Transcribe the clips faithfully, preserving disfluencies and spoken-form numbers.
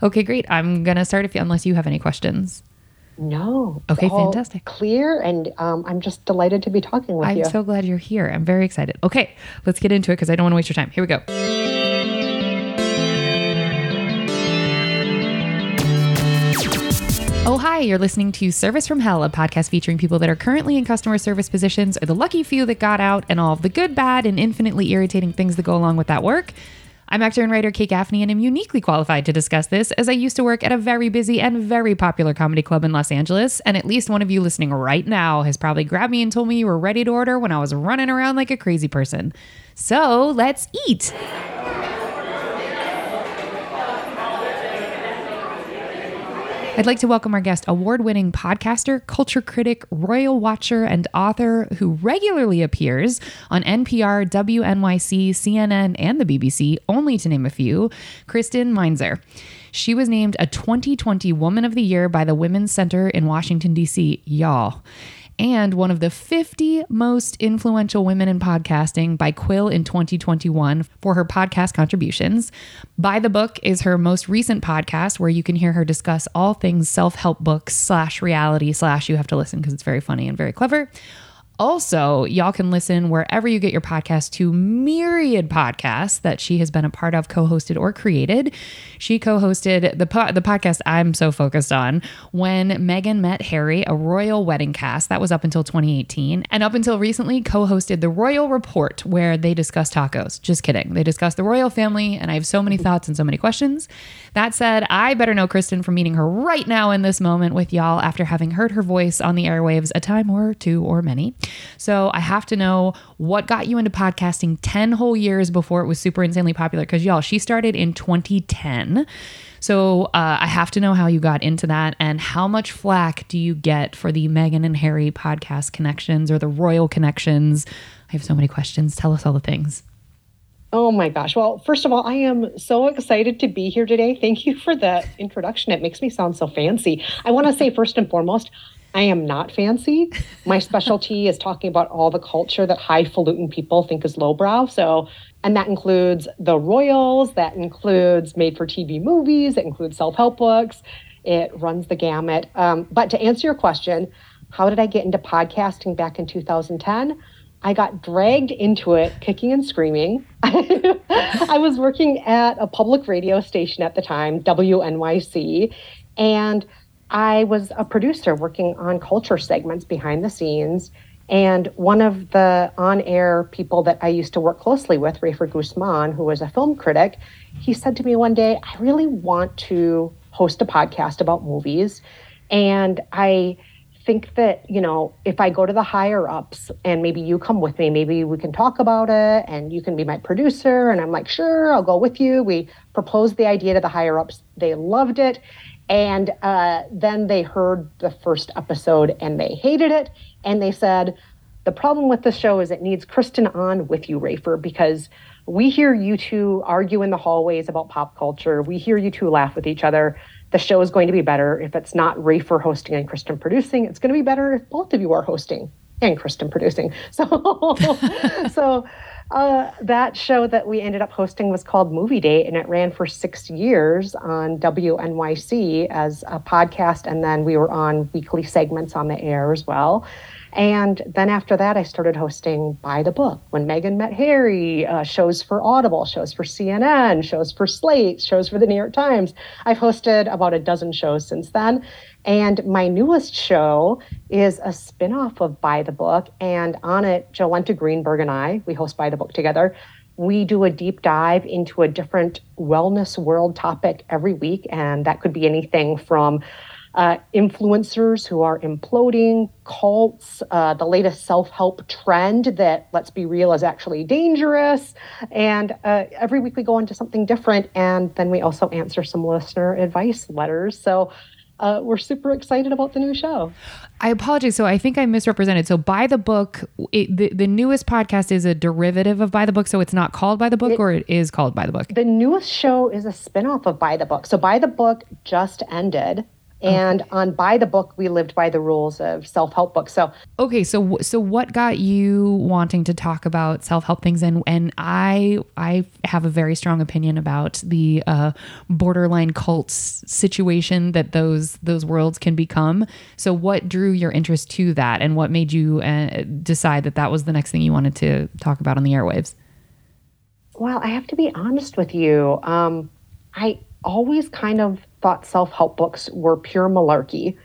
Okay, great. I'm going to start if you, unless you have any questions. No. Okay, fantastic. Clear. And um, I'm just delighted to be talking with you. I'm so glad you're here. I'm very excited. Okay, let's get into it because I don't want to waste your time. Here we go. Oh, hi, you're listening to Service from Hell, a podcast featuring people that are currently in customer service positions, or the lucky few that got out, and all of the good, bad, and infinitely irritating things that go along with that work. I'm actor and writer Kate Gaffney, and I'm uniquely qualified to discuss this, as I used to work at a very busy and very popular comedy club in Los Angeles, and at least one of you listening right now has probably grabbed me and told me you were ready to order when I was running around like a crazy person. So, let's eat! I'd like to welcome our guest, award-winning podcaster, culture critic, royal watcher, and author who regularly appears on N P R, W N Y C, C N N, and the B B C, only to name a few, Kristen Meinzer. She was named a twenty twenty Woman of the Year by the Women's Center in Washington, D C, y'all, and one of the fifty most influential women in podcasting by Quill in twenty twenty-one for her podcast contributions. By the Book is her most recent podcast where you can hear her discuss all things self-help books slash reality slash you have to listen because it's very funny and very clever. Also, y'all can listen wherever you get your podcast to myriad podcasts that she has been a part of, co-hosted, or created. She co-hosted the po- the podcast I'm so focused on, When Meghan Met Harry, a royal wedding cast. That was up until twenty eighteen. And up until recently, co-hosted the Royal Report, where they discuss tacos. Just kidding. They discuss the royal family, and I have so many thoughts and so many questions. That said, I better know Kristen from meeting her right now in this moment with y'all after having heard her voice on the airwaves a time or two or many. So I have to know what got you into podcasting ten whole years before it was super insanely popular. Because y'all, she started in twenty ten. So uh, I have to know how you got into that, and how much flack do you get for the Meghan and Harry podcast connections or the royal connections? I have so many questions. Tell us all the things. Oh my gosh. Well, first of all, I am so excited to be here today. Thank you for that introduction. It makes me sound so fancy. I want to say first and foremost, I am not fancy. My specialty is talking about all the culture that highfalutin people think is lowbrow. So, and that includes the royals, that includes made-for-T V movies, it includes self-help books. It runs the gamut. Um, but to answer your question, how did I get into podcasting back in two thousand ten? I got dragged into it, kicking and screaming. I was working at a public radio station at the time, W N Y C, and I was a producer working on culture segments behind the scenes, and one of the on-air people that I used to work closely with, Rafer Guzman, who was a film critic, he said to me one day, I really want to host a podcast about movies, and I think that, you know, if I go to the higher-ups and maybe you come with me, maybe we can talk about it, and you can be my producer, and I'm like, sure, I'll go with you. We proposed the idea to the higher-ups. They loved it. And uh, then they heard the first episode and they hated it. And they said, the problem with this show is it needs Kristen on with you, Rafer, because we hear you two argue in the hallways about pop culture. We hear you two laugh with each other. The show is going to be better if it's not Rafer hosting and Kristen producing. It's going to be better if both of you are hosting and Kristen producing. So, so uh, that show that we ended up hosting was called Movie Date, and it ran for six years on W N Y C as a podcast, and then we were on weekly segments on the air as well. And then after that, I started hosting By the Book, When Meghan Met Harry, uh, shows for Audible, shows for C N N, shows for Slate, shows for the New York Times. I've hosted about a dozen shows since then. And my newest show is a spinoff of By the Book. And on it, Jolenta Greenberg and I, we host By the Book together. We do a deep dive into a different wellness world topic every week. And that could be anything from Uh, influencers who are imploding, cults, uh, the latest self-help trend that, let's be real, is actually dangerous. And uh, every week we go into something different, and then we also answer some listener advice letters. So uh, we're super excited about the new show. I apologize. So I think I misrepresented. So By the Book, it, the, the newest podcast is a derivative of By the Book. So it's not called By the Book, it, or it is called By the Book? The newest show is a spinoff of By the Book. So By the Book just ended. And okay. on By the Book, we lived by the rules of self-help books. So okay, so so what got you wanting to talk about self-help things? And and I I have a very strong opinion about the uh, borderline cult situation that those those worlds can become. So what drew your interest to that, and what made you uh, decide that that was the next thing you wanted to talk about on the airwaves? Well, I have to be honest with you. Um, I always kind of thought self-help books were pure malarkey.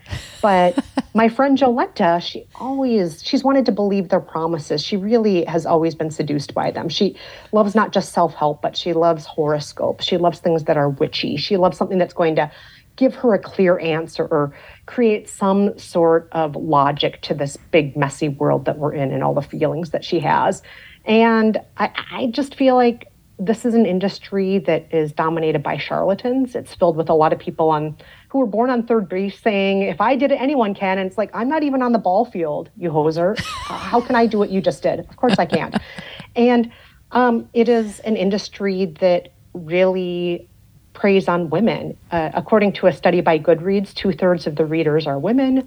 But my friend Jolenta, she always, she's wanted to believe their promises. She really has always been seduced by them. She loves not just self-help, but she loves horoscopes. She loves things that are witchy. She loves something that's going to give her a clear answer or create some sort of logic to this big, messy world that we're in and all the feelings that she has. And I, I just feel like this is an industry that is dominated by charlatans. It's filled with a lot of people on who were born on third base saying, if I did it, anyone can. And it's like, I'm not even on the ball field, you hoser. How can I do what you just did? Of course I can't. And um, it is an industry that really preys on women. Uh, according to a study by Goodreads, two-thirds of the readers are women.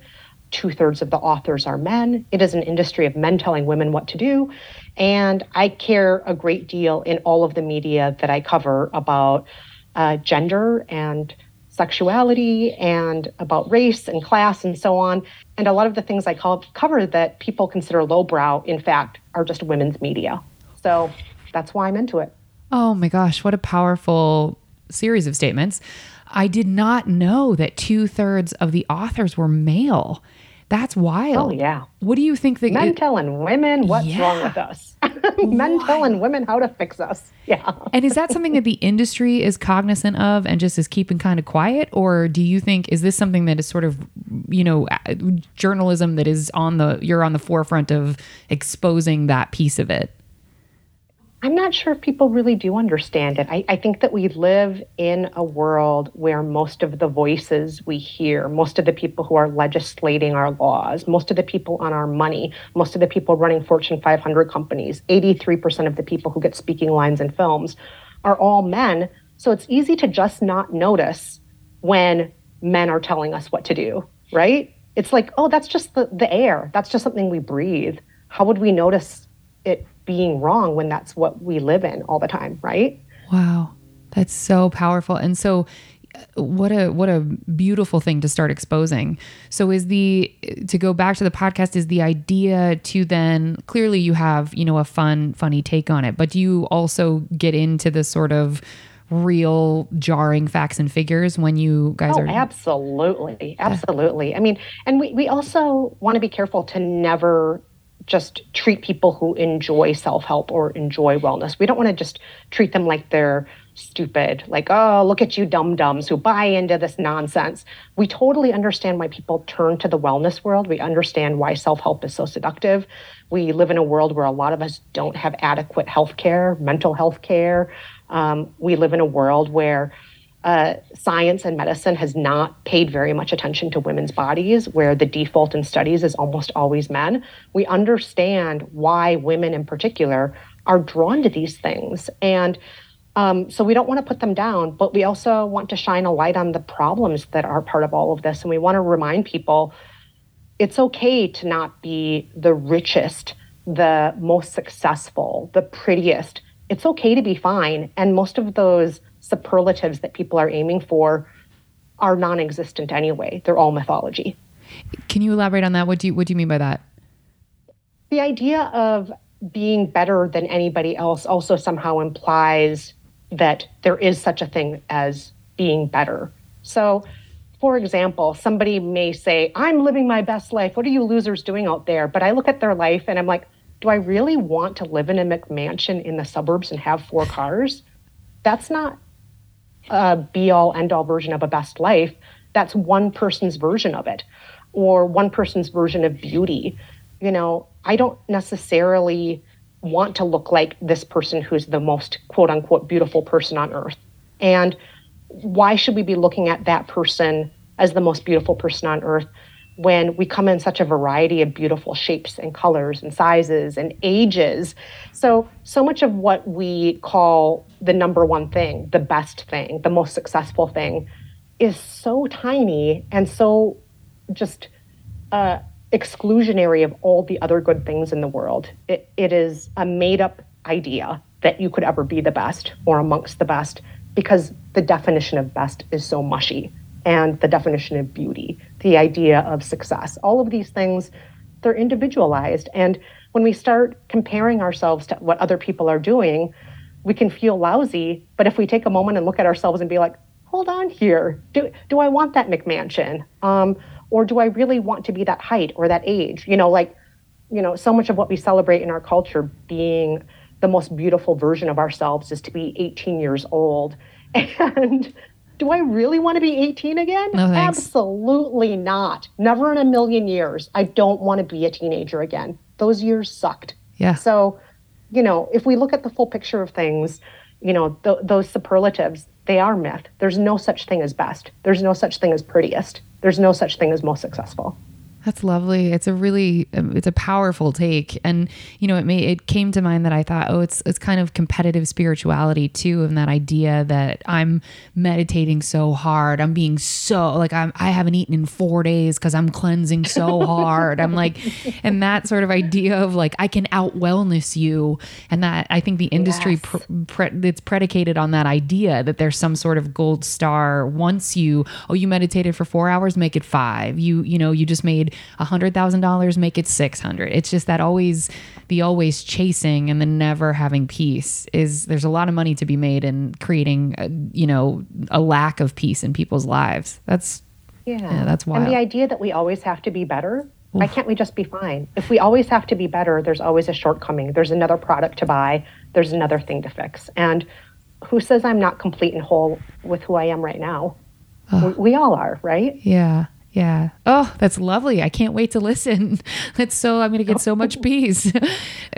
Two-thirds of the authors are men. It is an industry of men telling women what to do. And I care a great deal in all of the media that I cover about uh, gender and sexuality and about race and class and so on. And a lot of the things I call, cover that people consider lowbrow, in fact, are just women's media. So that's why I'm into it. Oh my gosh, what a powerful series of statements. I did not know that two-thirds of the authors were male. That's wild. Oh, yeah. What do you think? That Men it, telling women what's yeah. wrong with us. Men what? telling women how to fix us. Yeah. And is that something that the industry is cognizant of and just is keeping kind of quiet? Or do you think, is this something that is sort of, you know, journalism that is on the, you're on the forefront of exposing that piece of it? I'm not sure if people really do understand it. I, I think that we live in a world where most of the voices we hear, most of the people who are legislating our laws, most of the people on our money, most of the people running Fortune five hundred companies, eighty-three percent of the people who get speaking lines in films are all men. So it's easy to just not notice when men are telling us what to do, right? It's like, oh, that's just the, the air. That's just something we breathe. How would we notice it being wrong when that's what we live in all the time, right? Wow. That's so powerful. And so what a what a beautiful thing to start exposing. So is the to go back to the podcast, is the idea to then clearly you have, you know, a fun, funny take on it, but do you also get into the sort of real jarring facts and figures when you guys oh, are absolutely. Absolutely. I mean, and we, we also want to be careful to never just treat people who enjoy self-help or enjoy wellness. We don't want to just treat them like they're stupid, like, oh, look at you dum-dums who buy into this nonsense. We totally understand why people turn to the wellness world. We understand why self-help is so seductive. We live in a world where a lot of us don't have adequate health care, mental health care. Um, we live in a world where uh, science and medicine has not paid very much attention to women's bodies, where the default in studies is almost always men. We understand why women in particular are drawn to these things. And um, so we don't want to put them down, but we also want to shine a light on the problems that are part of all of this. And we want to remind people it's okay to not be the richest, the most successful, the prettiest. It's okay to be fine. And most of those superlatives that people are aiming for are non-existent anyway. They're all mythology. Can you elaborate on that? What do you, what do you mean by that? The idea of being better than anybody else also somehow implies that there is such a thing as being better. So, for example, somebody may say, I'm living my best life. What are you losers doing out there? But I look at their life and I'm like, do I really want to live in a McMansion in the suburbs and have four cars? That's not a be-all, end-all version of a best life. That's one person's version of it, or one person's version of beauty. You know, I don't necessarily want to look like this person who's the most quote-unquote beautiful person on earth. And why should we be looking at that person as the most beautiful person on earth when we come in such a variety of beautiful shapes and colors and sizes and ages? So, so much of what we call the number one thing, the best thing, the most successful thing, is so tiny and so just uh, exclusionary of all the other good things in the world. It, it is a made-up idea that you could ever be the best or amongst the best, because the definition of best is so mushy, and the definition of beauty, the idea of success, all of these things, they're individualized. And when we start comparing ourselves to what other people are doing, we can feel lousy. But if we take a moment and look at ourselves and be like, hold on here, do do I want that McMansion? Um, or do I really want to be that height or that age? You know, like, you know, so much of what we celebrate in our culture being the most beautiful version of ourselves is to be eighteen years old. And do I really want to be eighteen again? No, absolutely not. Never in a million years. I don't want to be a teenager again. Those years sucked. Yeah. So, you know, if we look at the full picture of things, you know, th- those superlatives, they are myth. There's no such thing as best. There's no such thing as prettiest. There's no such thing as most successful. That's lovely. It's a really, it's a powerful take. And, you know, it may, it came to mind that I thought, oh, it's, it's kind of competitive spirituality too. And that idea that I'm meditating so hard, I'm being so like, I'm, I haven't eaten in four days cause I'm cleansing so hard. I'm like, and that sort of idea of like, I can out wellness you. And that, I think the industry, yes. pre- pre- it's predicated on that idea that there's some sort of gold star. Once you, oh, you meditated for four hours, make it five. You, you know, you just made a hundred thousand dollars, make it six hundred. It's just that always the always chasing and the never having peace is, there's a lot of money to be made in creating a, you know, a lack of peace in people's lives. That's yeah, yeah that's wild. And the idea that we always have to be better. Oof. Why can't we just be fine? If we always have to be better, there's always a shortcoming. There's another product to buy. There's another thing to fix. And who says I'm not complete and whole with who I am right now? Oh. We, we all are, right? Yeah. Yeah. Oh, that's lovely. I can't wait to listen. That's so, I'm going to get so much peace.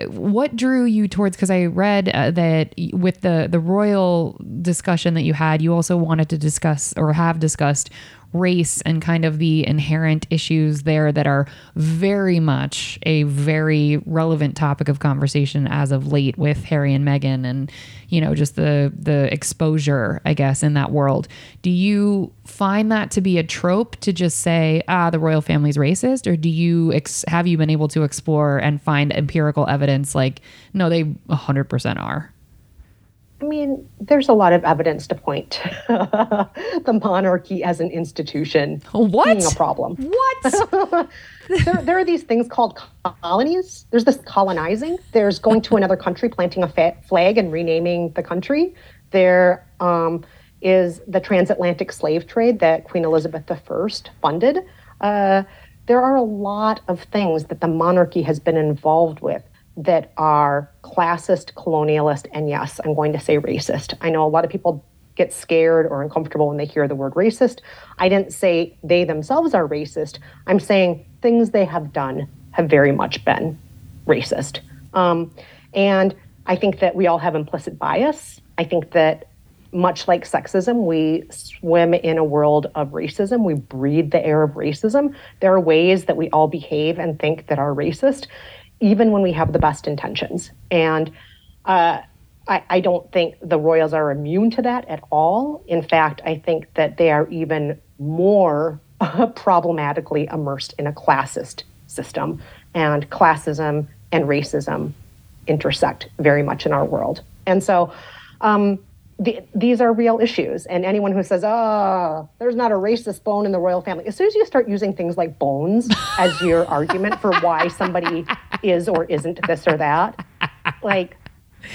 What drew you towards, because I read uh, that with the, the royal discussion that you had, you also wanted to discuss or have discussed race and kind of the inherent issues there that are very much a very relevant topic of conversation as of late with Harry and Meghan, and, you know, just the, the exposure, I guess, in that world. Do you find that to be a trope to just say, ah, the royal family's racist? Or do you, ex- have you been able to explore and find empirical evidence like, no, they one hundred percent are? I mean, there's a lot of evidence to point to the monarchy as an institution what? being a problem. What? there, there are these things called colonies. There's this colonizing. There's going to another country, planting a fa- flag and renaming the country. There um, is the transatlantic slave trade that Queen Elizabeth the First funded. Uh, there are a lot of things that the monarchy has been involved with that are classist, colonialist, and yes, I'm going to say racist. I know a lot of people get scared or uncomfortable when they hear the word racist. I didn't say they themselves are racist. I'm saying things they have done have very much been racist. Um, and I think that we all have implicit bias. I think that much like sexism, we swim in a world of racism. We breathe the air of racism. There are ways that we all behave and think that are racist, even when we have the best intentions. And uh, I, I don't think the royals are immune to that at all. In fact, I think that they are even more uh, problematically immersed in a classist system. And classism and racism intersect very much in our world. And so um, the, these are real issues. And anyone who says, oh, there's not a racist bone in the royal family, as soon as you start using things like bones as your argument for why somebody is or isn't this or that, like,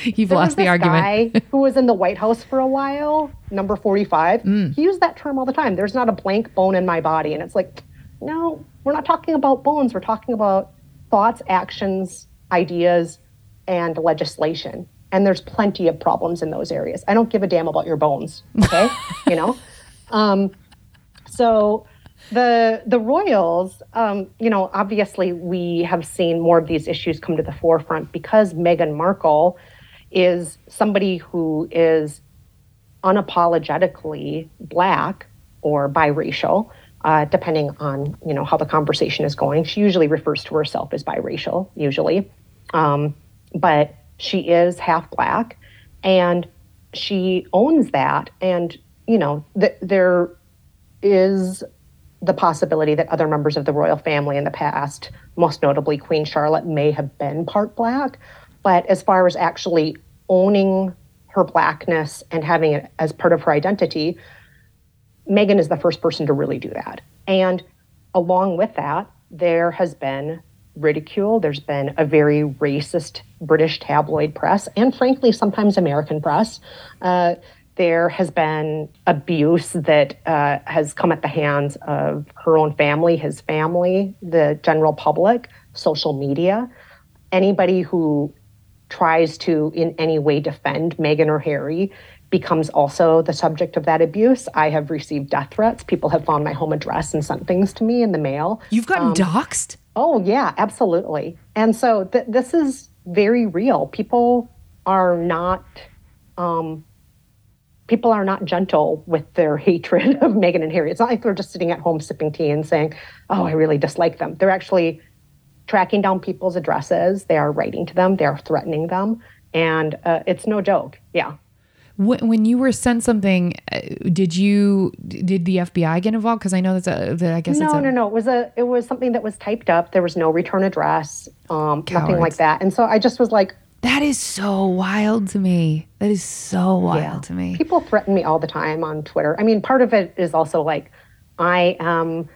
you've lost the argument. Guy who was in the White House for a while, number forty-five, mm. he used that term all the time. There's not a blank bone in my body. And it's like, no, we're not talking about bones. We're talking about thoughts, actions, ideas, and legislation. And there's plenty of problems in those areas. I don't give a damn about your bones. Okay. You know? Um, so The the royals, um, you know, obviously we have seen more of these issues come to the forefront because Meghan Markle is somebody who is unapologetically black or biracial, uh, depending on, you know, how the conversation is going. She usually refers to herself as biracial, usually. Um, but she is half black, and she owns that. And, you know, th- they're is the possibility that other members of the royal family in the past, most notably Queen Charlotte, may have been part Black. But as far as actually owning her Blackness and having it as part of her identity, Meghan is the first person to really do that. And along with that, there has been ridicule. There's been a very racist British tabloid press, and frankly, sometimes American press. Uh, there has been abuse that uh, has come at the hands of her own family, his family, the general public, social media. Anybody who tries to in any way defend Meghan or Harry becomes also the subject of that abuse. I have received death threats. People have found my home address and sent things to me in the mail. You've gotten um, doxxed? Oh, yeah, absolutely. And so th- this is very real. People are not um, people are not gentle with their hatred of Meghan and Harry. It's not like they're just sitting at home sipping tea and saying, oh, I really dislike them. They're actually tracking down people's addresses. They are writing to them. They are threatening them. And uh, it's no joke. Yeah. When you were sent something, did you did the F B I get involved? Because I know that's a that I guess no, it's a, no, no. It was a it was something that was typed up. There was no return address, um, nothing like that. And so I just was like, that is so wild to me. That is so wild yeah. to me. People threaten me all the time on Twitter. I mean, part of it is also like, I am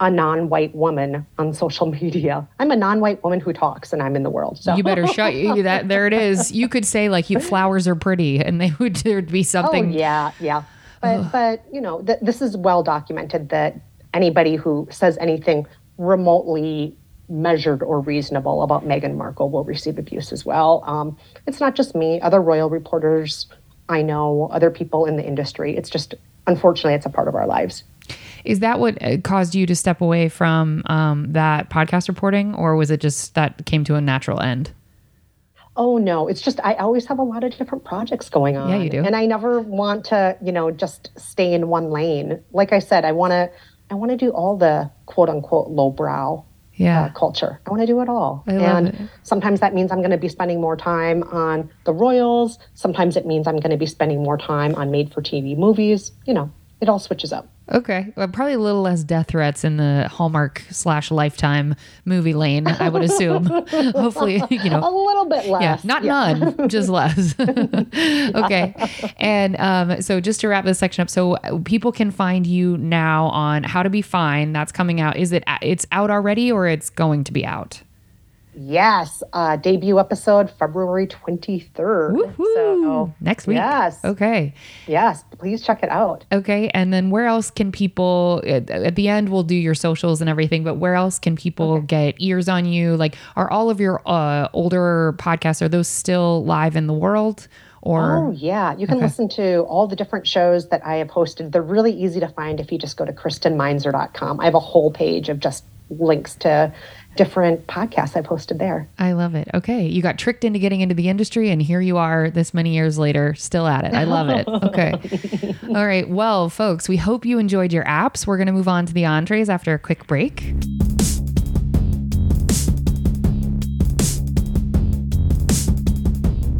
a non-white woman on social media. I'm a non-white woman who talks, and I'm in the world. So. You better shut you. That there it is. You could say like, "You flowers are pretty," and they would there'd be something. Oh yeah, yeah. But Ugh. but you know, th- this is well documented that anybody who says anything remotely measured or reasonable about Meghan Markle will receive abuse as well. Um, it's not just me. Other royal reporters I know, other people in the industry. It's just unfortunately, it's a part of our lives. Is that what caused you to step away from um, that podcast reporting, or was it just that came to a natural end? Oh, no. It's just I always have a lot of different projects going on. Yeah, you do. And I never want to, you know, just stay in one lane. Like I said, I want to I want to do all the quote unquote lowbrow yeah. uh, culture. I want to do it all. I love and it. Sometimes that means I'm going to be spending more time on the royals. Sometimes it means I'm going to be spending more time on made for T V movies. You know, it all switches up. Okay. Well, probably a little less death threats in the Hallmark slash Lifetime movie lane, I would assume. Hopefully, you know. A little bit less. Yeah, not yeah. none, just less. Okay. And um, so just to wrap this section up, so people can find you now on How to Be Fine. That's coming out. Is it it's out already or it's going to be out? Yes. Uh, debut episode, February twenty-third. Woo-hoo. So next week. Yes. Okay. Yes. Please check it out. Okay. And then where else can people, at, at the end, we'll do your socials and everything, but where else can people okay. get ears on you? Like, are all of your uh, older podcasts, are those still live in the world? Or, oh, yeah. You can okay. listen to all the different shows that I have hosted. They're really easy to find if you just go to kristen meinzer dot com. I have a whole page of just links to different podcasts I've hosted there. I love it. Okay. You got tricked into getting into the industry and here you are this many years later, still at it. I love it. Okay. All right. Well, folks, we hope you enjoyed your apps. We're going to move on to the entrees after a quick break.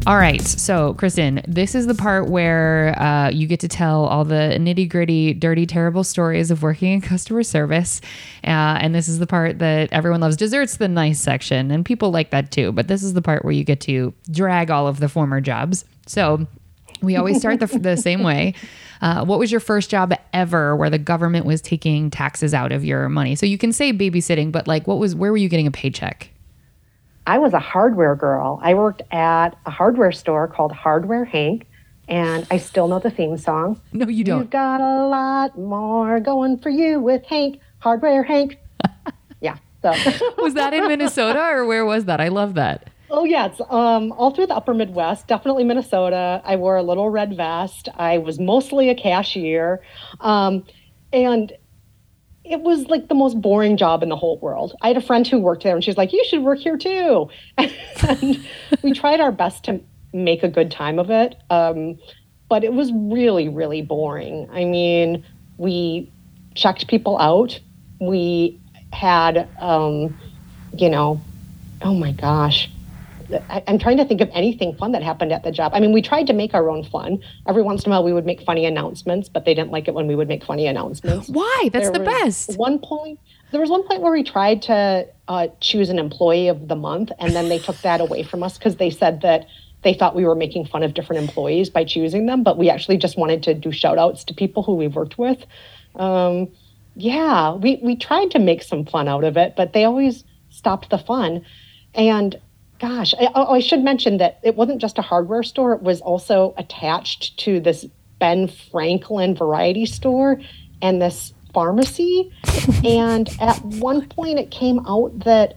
All right. So, Kristen, this is the part where uh, you get to tell all the nitty-gritty, dirty, terrible stories of working in customer service. Uh, and this is the part that everyone loves. Dessert's the nice section, and people like that too. But this is the part where you get to drag all of the former jobs. So we always start the, the same way. Uh, what was your first job ever where the government was taking taxes out of your money? So you can say babysitting, but like, what was? Where were you getting a paycheck? I was a hardware girl. I worked at a hardware store called Hardware Hank, and I still know the theme song. No, you don't. You've got a lot more going for you with Hank, Hardware Hank. Yeah. So was that in Minnesota, or where was that? I love that. Oh, yeah. It's um, all through the upper Midwest, definitely Minnesota. I wore a little red vest. I was mostly a cashier, um, and it was like the most boring job in the whole world. I had a friend who worked there and she was like, you should work here too. And we tried our best to make a good time of it. Um, but it was really, really boring. I mean, we checked people out. We had, um, you know, oh my gosh, I, I'm trying to think of anything fun that happened at the job. I mean, we tried to make our own fun. Every once in a while, we would make funny announcements, but they didn't like it when we would make funny announcements. Why? That's there the best. One point, there was one point where we tried to uh, choose an employee of the month, and then they took that away from us because they said that they thought we were making fun of different employees by choosing them, but we actually just wanted to do shout outs to people who we've worked with. Um, yeah, we, we tried to make some fun out of it, but they always stopped the fun. And gosh, I, I should mention that it wasn't just a hardware store. It was also attached to this Ben Franklin variety store and this pharmacy. And at one point it came out that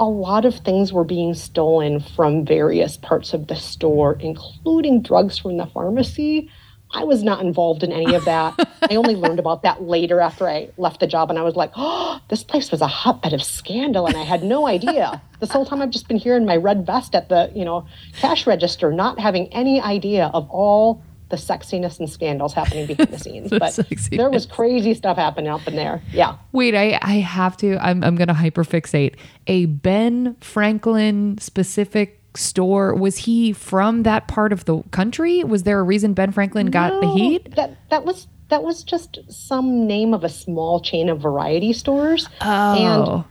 a lot of things were being stolen from various parts of the store, including drugs from the pharmacy. I was not involved in any of that. I only learned about that later after I left the job. And I was like, oh, this place was a hotbed of scandal. And I had no idea. This whole time I've just been here in my red vest at the, you know, cash register, not having any idea of all the sexiness and scandals happening behind the scenes. the but sexiness. There was crazy stuff happening up in there. Yeah. Wait, I, I have to, I'm, I'm going to hyperfixate. A Ben Franklin specific store, was he from that part of the country? Was there a reason Ben Franklin got no, the heat? That that was that was just some name of a small chain of variety stores. Oh. And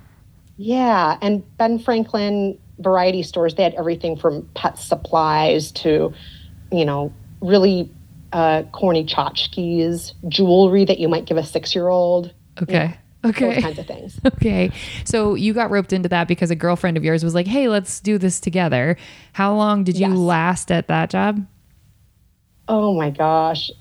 yeah, and Ben Franklin variety stores, they had everything from pet supplies to, you know, really uh, corny tchotchkes, jewelry that you might give a six-year-old. Okay. Yeah. Okay. Those kinds of things. Okay. So you got roped into that because a girlfriend of yours was like, hey, let's do this together. How long did you yes. last at that job? Oh my gosh.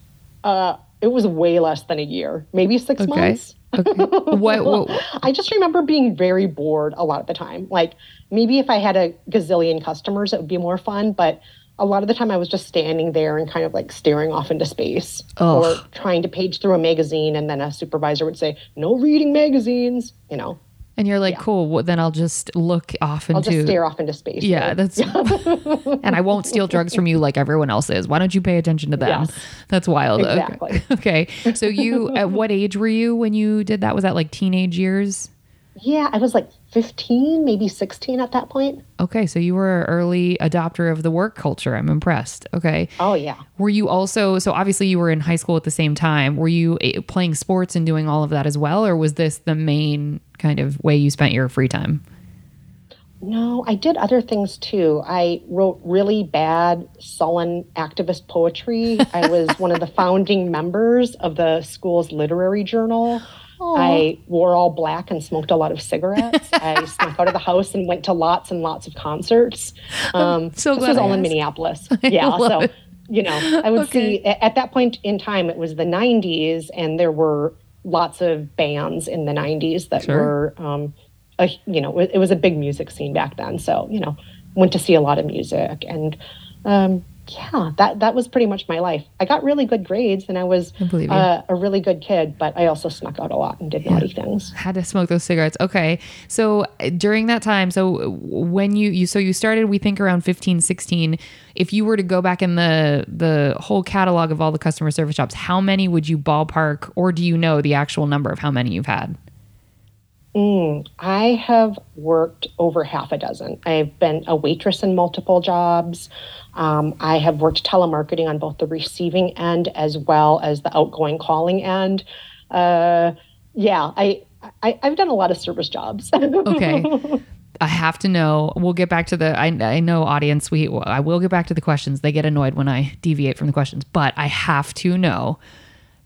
Uh, it was way less than a year, maybe six okay. months. Okay. What, what? I just remember being very bored a lot of the time. Like maybe if I had a gazillion customers, it would be more fun. But a lot of the time I was just standing there and kind of like staring off into space Ugh. or trying to page through a magazine. And then a supervisor would say, no reading magazines, you know. And you're like, yeah. cool, well, then I'll just look off into... I'll just stare off into space. Yeah, right? that's... And I won't steal drugs from you like everyone else is. Why don't you pay attention to them? Yes. That's wild. Exactly. Okay. okay. So you, at what age were you when you did that? Was that like teenage years? Yeah, I was like fifteen, maybe sixteen at that point. Okay, so you were an early adopter of the work culture. I'm impressed. Okay. Oh, yeah. Were you also, so obviously you were in high school at the same time. Were you playing sports and doing all of that as well? Or was this the main kind of way you spent your free time? No, I did other things too. I wrote really bad, sullen activist poetry. I was one of the founding members of the school's literary journal. I wore all black and smoked a lot of cigarettes. I snuck out of the house and went to lots and lots of concerts. Um, so this was all in Minneapolis. I yeah. So, it. you know, I would okay. see at that point in time, it was the nineties, and there were lots of bands in the nineties that sure. were, um, a, you know, it was a big music scene back then. So, you know, went to see a lot of music. And um, yeah, that, that was pretty much my life. I got really good grades and I was uh, a really good kid, but I also snuck out a lot and did yeah. naughty things. Had to smoke those cigarettes. Okay. So during that time, so when you, you, so you started, we think around fifteen, sixteen, if you were to go back in the, the whole catalog of all the customer service jobs, how many would you ballpark, or do you know the actual number of how many you've had? Mm, I have worked over half a dozen. I've been a waitress in multiple jobs. Um, I have worked telemarketing on both the receiving end as well as the outgoing calling end. Uh, yeah, I, I, I've done a lot of service jobs. Okay. I have to know, we'll get back to the, I, I know audience, we, I will get back to the questions. They get annoyed when I deviate from the questions, but I have to know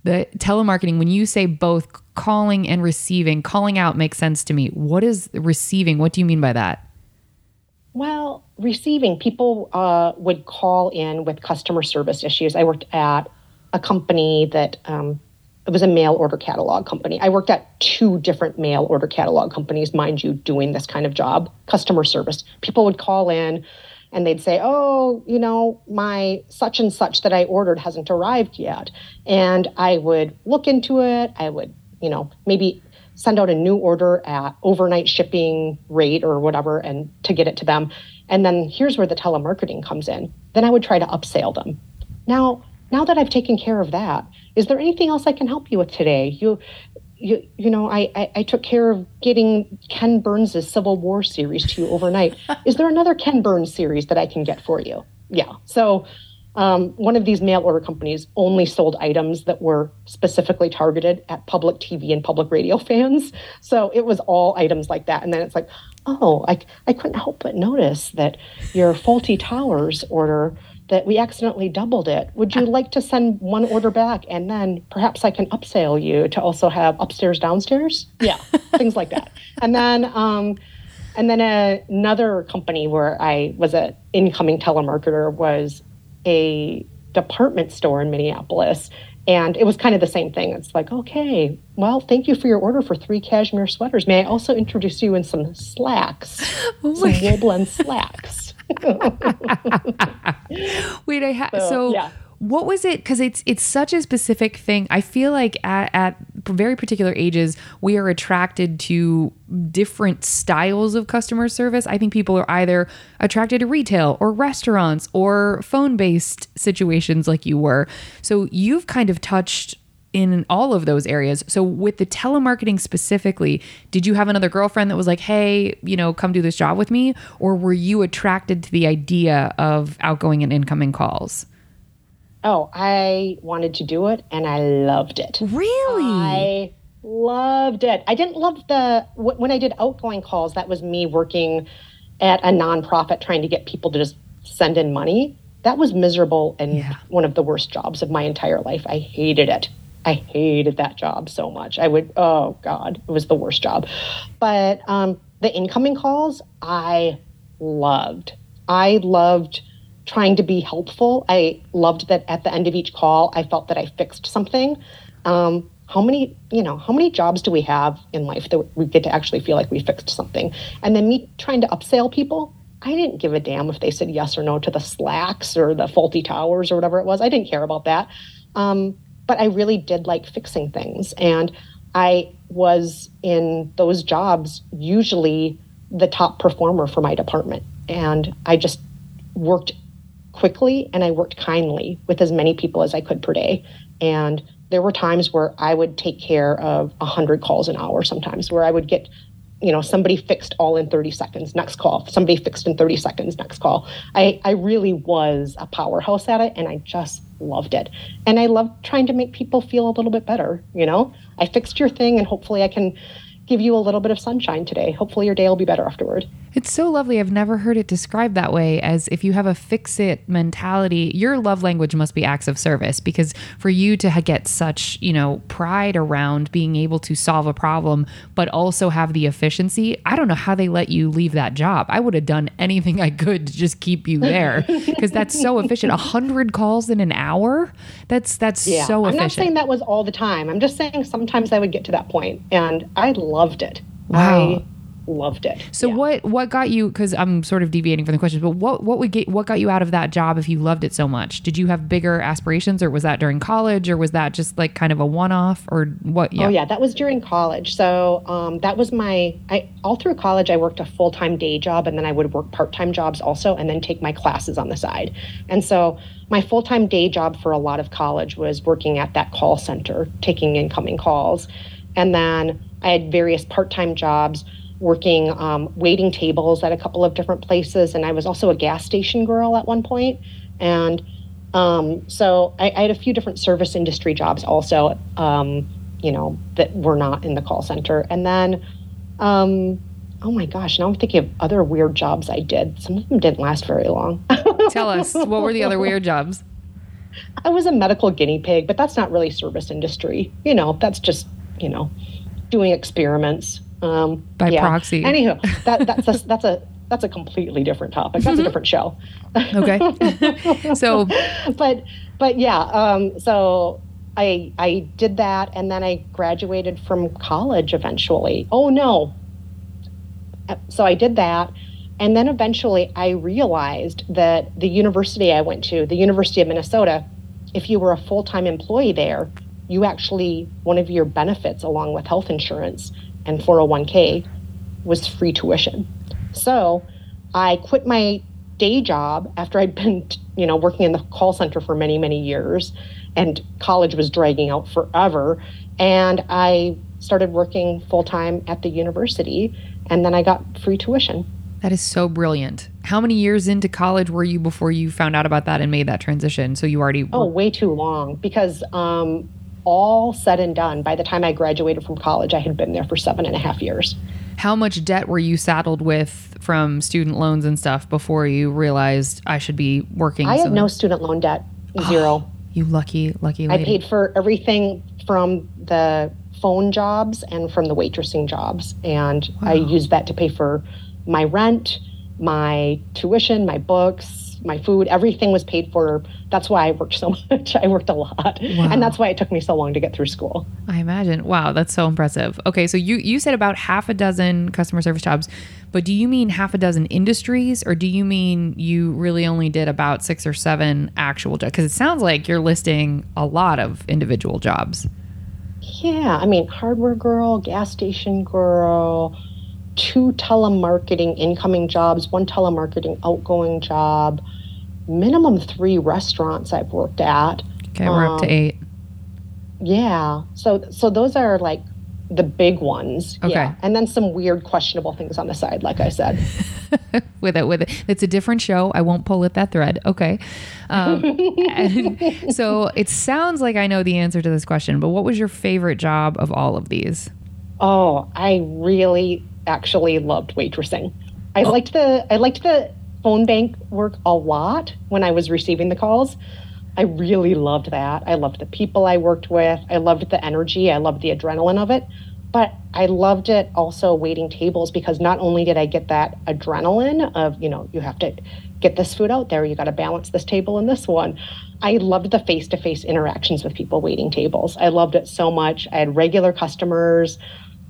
the telemarketing, when you say both calling and receiving, calling out makes sense to me. What is receiving? What do you mean by that? Well, receiving, people uh, would call in with customer service issues. I worked at a company that, um, it was a mail order catalog company. I worked at two different mail order catalog companies, mind you, doing this kind of job, customer service. People would call in and they'd say, oh, you know, my such and such that I ordered hasn't arrived yet. And I would look into it. I would, you know, maybe send out a new order at overnight shipping rate or whatever, and to get it to them. And then here's where the telemarketing comes in. Then I would try to upsell them. Now, now that I've taken care of that, is there anything else I can help you with today? You, you, you know, I, I, I took care of getting Ken Burns' Civil War series to you overnight. Is there another Ken Burns series that I can get for you? Yeah. So um, one of these mail order companies only sold items that were specifically targeted at public T V and public radio fans. So it was all items like that. And then it's like, oh, I, I couldn't help but notice that your Fawlty Towers order, that we accidentally doubled it. Would you like to send one order back? And then perhaps I can upsell you to also have Upstairs Downstairs? Yeah, things like that. And then um, and then a, another company where I was an incoming telemarketer was a department store in Minneapolis. And it was kind of the same thing. It's like, okay, well, thank you for your order for three cashmere sweaters. May I also introduce you in some slacks, oh some wool-blend slacks. Wait, I ha- so, so yeah. What was it? Because it's it's such a specific thing. I feel like at, at very particular ages, we are attracted to different styles of customer service. I think people are either attracted to retail or restaurants or phone-based situations like you were. So you've kind of touched in all of those areas. So with the telemarketing specifically, did you have another girlfriend that was like, hey, you know, come do this job with me? Or were you attracted to the idea of outgoing and incoming calls? Oh, I wanted to do it and I loved it. Really? I loved it. I didn't love the, when I did outgoing calls, that was me working at a nonprofit trying to get people to just send in money. That was miserable and yeah. one of the worst jobs of my entire life. I hated it. I hated that job so much. I would, oh God, it was the worst job. But um, the incoming calls, I loved. I loved trying to be helpful. I loved that at the end of each call, I felt that I fixed something. Um, how many, you know, how many jobs do we have in life that we get to actually feel like we fixed something? And then me trying to upsell people, I didn't give a damn if they said yes or no to the slacks or the Fawlty Towers or whatever it was. I didn't care about that. Um, but I really did like fixing things. And I was in those jobs, usually the top performer for my department. And I just worked quickly and I worked kindly with as many people as I could per day. And there were times where I would take care of one hundred calls an hour sometimes, where I would get, you know, somebody fixed all in thirty seconds, next call, somebody fixed in thirty seconds, next call. I, I really was a powerhouse at it and I just loved it. And I loved trying to make people feel a little bit better, you know? I fixed your thing and hopefully I can give you a little bit of sunshine today. Hopefully your day will be better afterward. It's so lovely. I've never heard it described that way, as if you have a fix-it mentality, your love language must be acts of service, because for you to get such, you know, pride around being able to solve a problem, but also have the efficiency. I don't know how they let you leave that job. I would have done anything I could to just keep you there because that's so efficient. A hundred calls in an hour. That's, that's yeah, so efficient. I'm not saying that was all the time. I'm just saying sometimes I would get to that point and I loved it. Wow. I loved it. So yeah. what, what got you, cause I'm sort of deviating from the questions, but what, what would get, what got you out of that job if you loved it so much? Did you have bigger aspirations, or was that during college, or was that just like kind of a one-off, or what? Yeah. Oh yeah. That was during college. So, um, that was my, I, all through college, I worked a full-time day job and then I would work part-time jobs also, and then take my classes on the side. And so my full-time day job for a lot of college was working at that call center, taking incoming calls. And then I had various part-time jobs, working um, waiting tables at a couple of different places. And I was also a gas station girl at one point. And um, so I, I had a few different service industry jobs also, um, you know, that were not in the call center. And then, um, oh my gosh, now I'm thinking of other weird jobs I did. Some of them didn't last very long. Tell us, what were the other weird jobs? I was a medical guinea pig, but that's not really service industry. You know, that's just, you know, doing experiments. Um, By yeah. proxy. Anywho, that, that's a, that's a that's a completely different topic. That's mm-hmm. a different show. Okay. So, but but yeah. Um, so I I did that, and then I graduated from college eventually. Oh no. So I did that, and then eventually I realized that the university I went to, the University of Minnesota, if you were a full-time employee there, you actually one of your benefits along with health insurance and four oh one k was free tuition. So I quit my day job after I'd been, you know, working in the call center for many, many years, and college was dragging out forever. And I started working full-time at the university, and then I got free tuition. That is so brilliant. How many years into college were you before you found out about that and made that transition? So you already... Oh, way too long, because um, all said and done, by the time I graduated from college, I had been there for seven and a half years. How much debt were you saddled with from student loans and stuff before you realized I should be working? I had so no student loan debt, zero. Oh, you lucky, lucky lady. I paid for everything from the phone jobs and from the waitressing jobs. And wow. I used that to pay for my rent, my tuition, my books, my food, everything was paid for. That's why I worked so much. I worked a lot. Wow. And that's why it took me so long to get through school. I imagine. Wow, that's so impressive. Okay, so you, you said about half a dozen customer service jobs, but do you mean half a dozen industries, or do you mean you really only did about six or seven actual jobs? Because it sounds like you're listing a lot of individual jobs. Yeah, I mean, hardware girl, gas station girl, two telemarketing incoming jobs, one telemarketing outgoing job, minimum three restaurants I've worked at. Okay, we're um, up to eight. Yeah. So so those are like the big ones. Okay. Yeah. And then some weird questionable things on the side, like I said. with it, with it. It's a different show. I won't pull at that thread. Okay. Um, and so it sounds like I know the answer to this question, but what was your favorite job of all of these? Oh, I really actually loved waitressing. I oh. liked the I liked the phone bank work a lot when I was receiving the calls. I really loved that. I loved the people I worked with. I loved the energy. I loved the adrenaline of it. But I loved it also waiting tables, because not only did I get that adrenaline of, you know, you have to get this food out there, you got to balance this table and this one. I loved the face-to-face interactions with people waiting tables. I loved it so much. I had regular customers.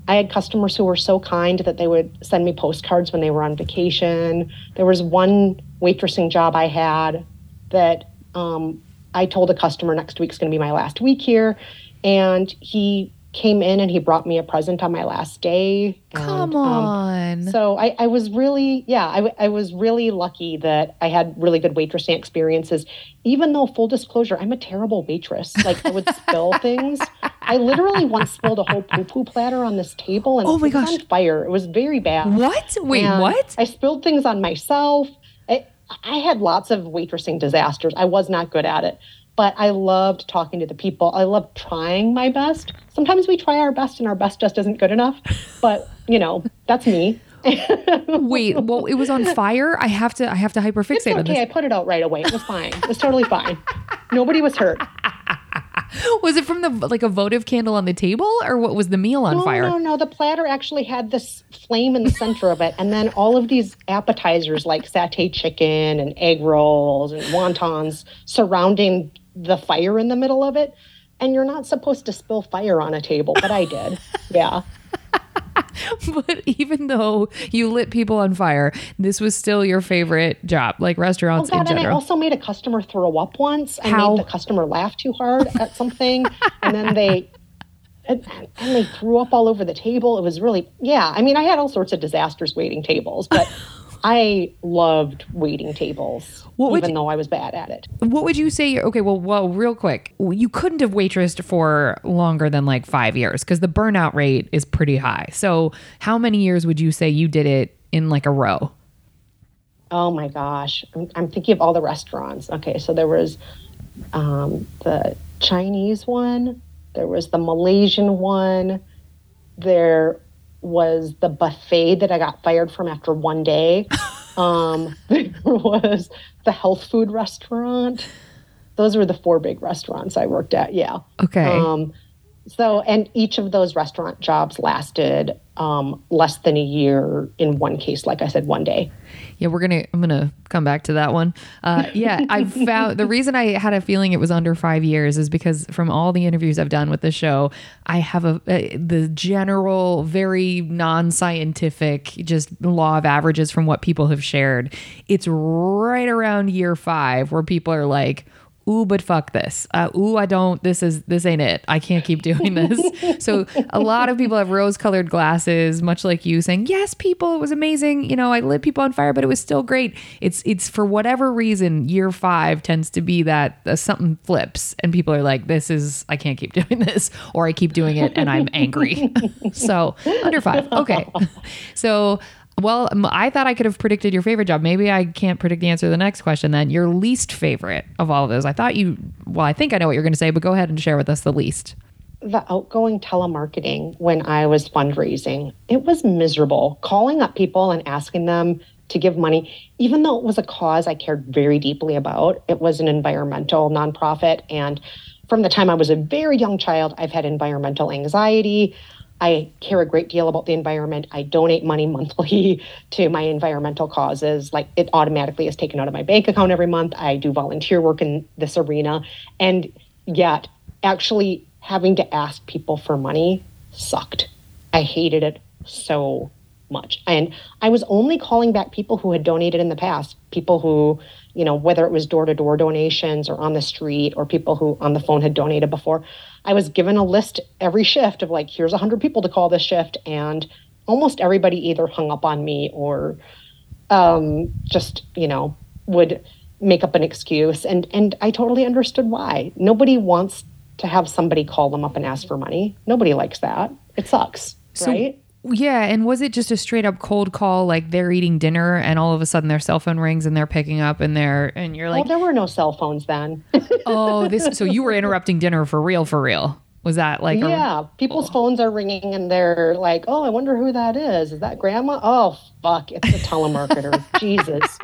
I had customers who were so kind that they would send me postcards when they were on vacation. There was one waitressing job I had that um, I told a customer next week's going to be my last week here. And he came in and he brought me a present on my last day. And, Come on. Um, so I, I was really, yeah, I, I was really lucky that I had really good waitressing experiences, even though, full disclosure, I'm a terrible waitress. Like, I would spill things. I literally once spilled a whole poo-poo platter on this table and oh my it was gosh. on fire. It was very bad. What? Wait, and what? I spilled things on myself. I, I had lots of waitressing disasters. I was not good at it. But I loved talking to the people. I loved trying my best. Sometimes we try our best and our best just isn't good enough. But, you know, that's me. Wait, well, it was on fire? I have to I have to hyperfixate it's okay. on this. Okay, I put it out right away. It was fine. It was totally fine. Nobody was hurt. Was it from the like a votive candle on the table, or what was the meal on no, fire? No, no, no. The platter actually had this flame in the center of it, and then all of these appetizers like satay chicken and egg rolls and wontons surrounding the fire in the middle of it. And you're not supposed to spill fire on a table, but I did. Yeah. But even though you lit people on fire, this was still your favorite job, like restaurants oh God, in general. And I also made a customer throw up once. I How? made the customer laugh too hard at something, and then they and, and they threw up all over the table. It was really, yeah. I mean, I had all sorts of disasters waiting tables, but I loved waiting tables, what even you, though I was bad at it. What would you say? Okay, well, well, real quick, you couldn't have waitressed for longer than like five years because the burnout rate is pretty high. So how many years would you say you did it in like a row? Oh, my gosh. I'm, I'm thinking of all the restaurants. Okay, so there was um, the Chinese one. There was the Malaysian one. There was the buffet that I got fired from after one day. Um, there was the health food restaurant. Those were the four big restaurants I worked at. Yeah. Okay. Um, so, and each of those restaurant jobs lasted um, less than a year in one case. Like I said, one day. Yeah, we're gonna. I'm gonna come back to that one. Uh, yeah, I found the reason I had a feeling it was under five years is because from all the interviews I've done with the show, I have a, a the general, very non-scientific, just law of averages from what people have shared. It's right around year five where people are like, ooh, but fuck this. Uh, ooh, I don't, this is, this ain't it. I can't keep doing this. So a lot of people have rose colored glasses, much like you saying, yes, people, it was amazing. You know, I lit people on fire, but it was still great. It's, it's for whatever reason, year five tends to be that uh, something flips and people are like, this is, I can't keep doing this, or I keep doing it and I'm angry. So under five. Okay. So, well, I thought I could have predicted your favorite job. Maybe I can't predict the answer to the next question then. Your least favorite of all of those. I thought you, well, I think I know what you're going to say, but go ahead and share with us the least. The outgoing telemarketing when I was fundraising. It was miserable. Calling up people and asking them to give money, even though it was a cause I cared very deeply about. It was an environmental nonprofit. And from the time I was a very young child, I've had environmental anxiety. I care a great deal about the environment. I donate money monthly to my environmental causes. Like, it automatically is taken out of my bank account every month. I do volunteer work in this arena. And yet, actually having to ask people for money sucked. I hated it so much. And I was only calling back people who had donated in the past, people who, you know, whether it was door-to-door donations or on the street or people who on the phone had donated before. I was given a list every shift of like, here's one hundred people to call this shift. And almost everybody either hung up on me or um, just, you know, would make up an excuse. And, and I totally understood why. Nobody wants to have somebody call them up and ask for money. Nobody likes that. It sucks, so, right? Yeah. And was it just a straight up cold call? Like they're eating dinner and all of a sudden their cell phone rings and they're picking up and they're, and you're like, well, there were no cell phones then. oh, this, so you were interrupting dinner for real, for real. Was that like, yeah, a, people's oh. phones are ringing and they're like, oh, I wonder who that is. Is that grandma? Oh, fuck. It's a telemarketer. Jesus.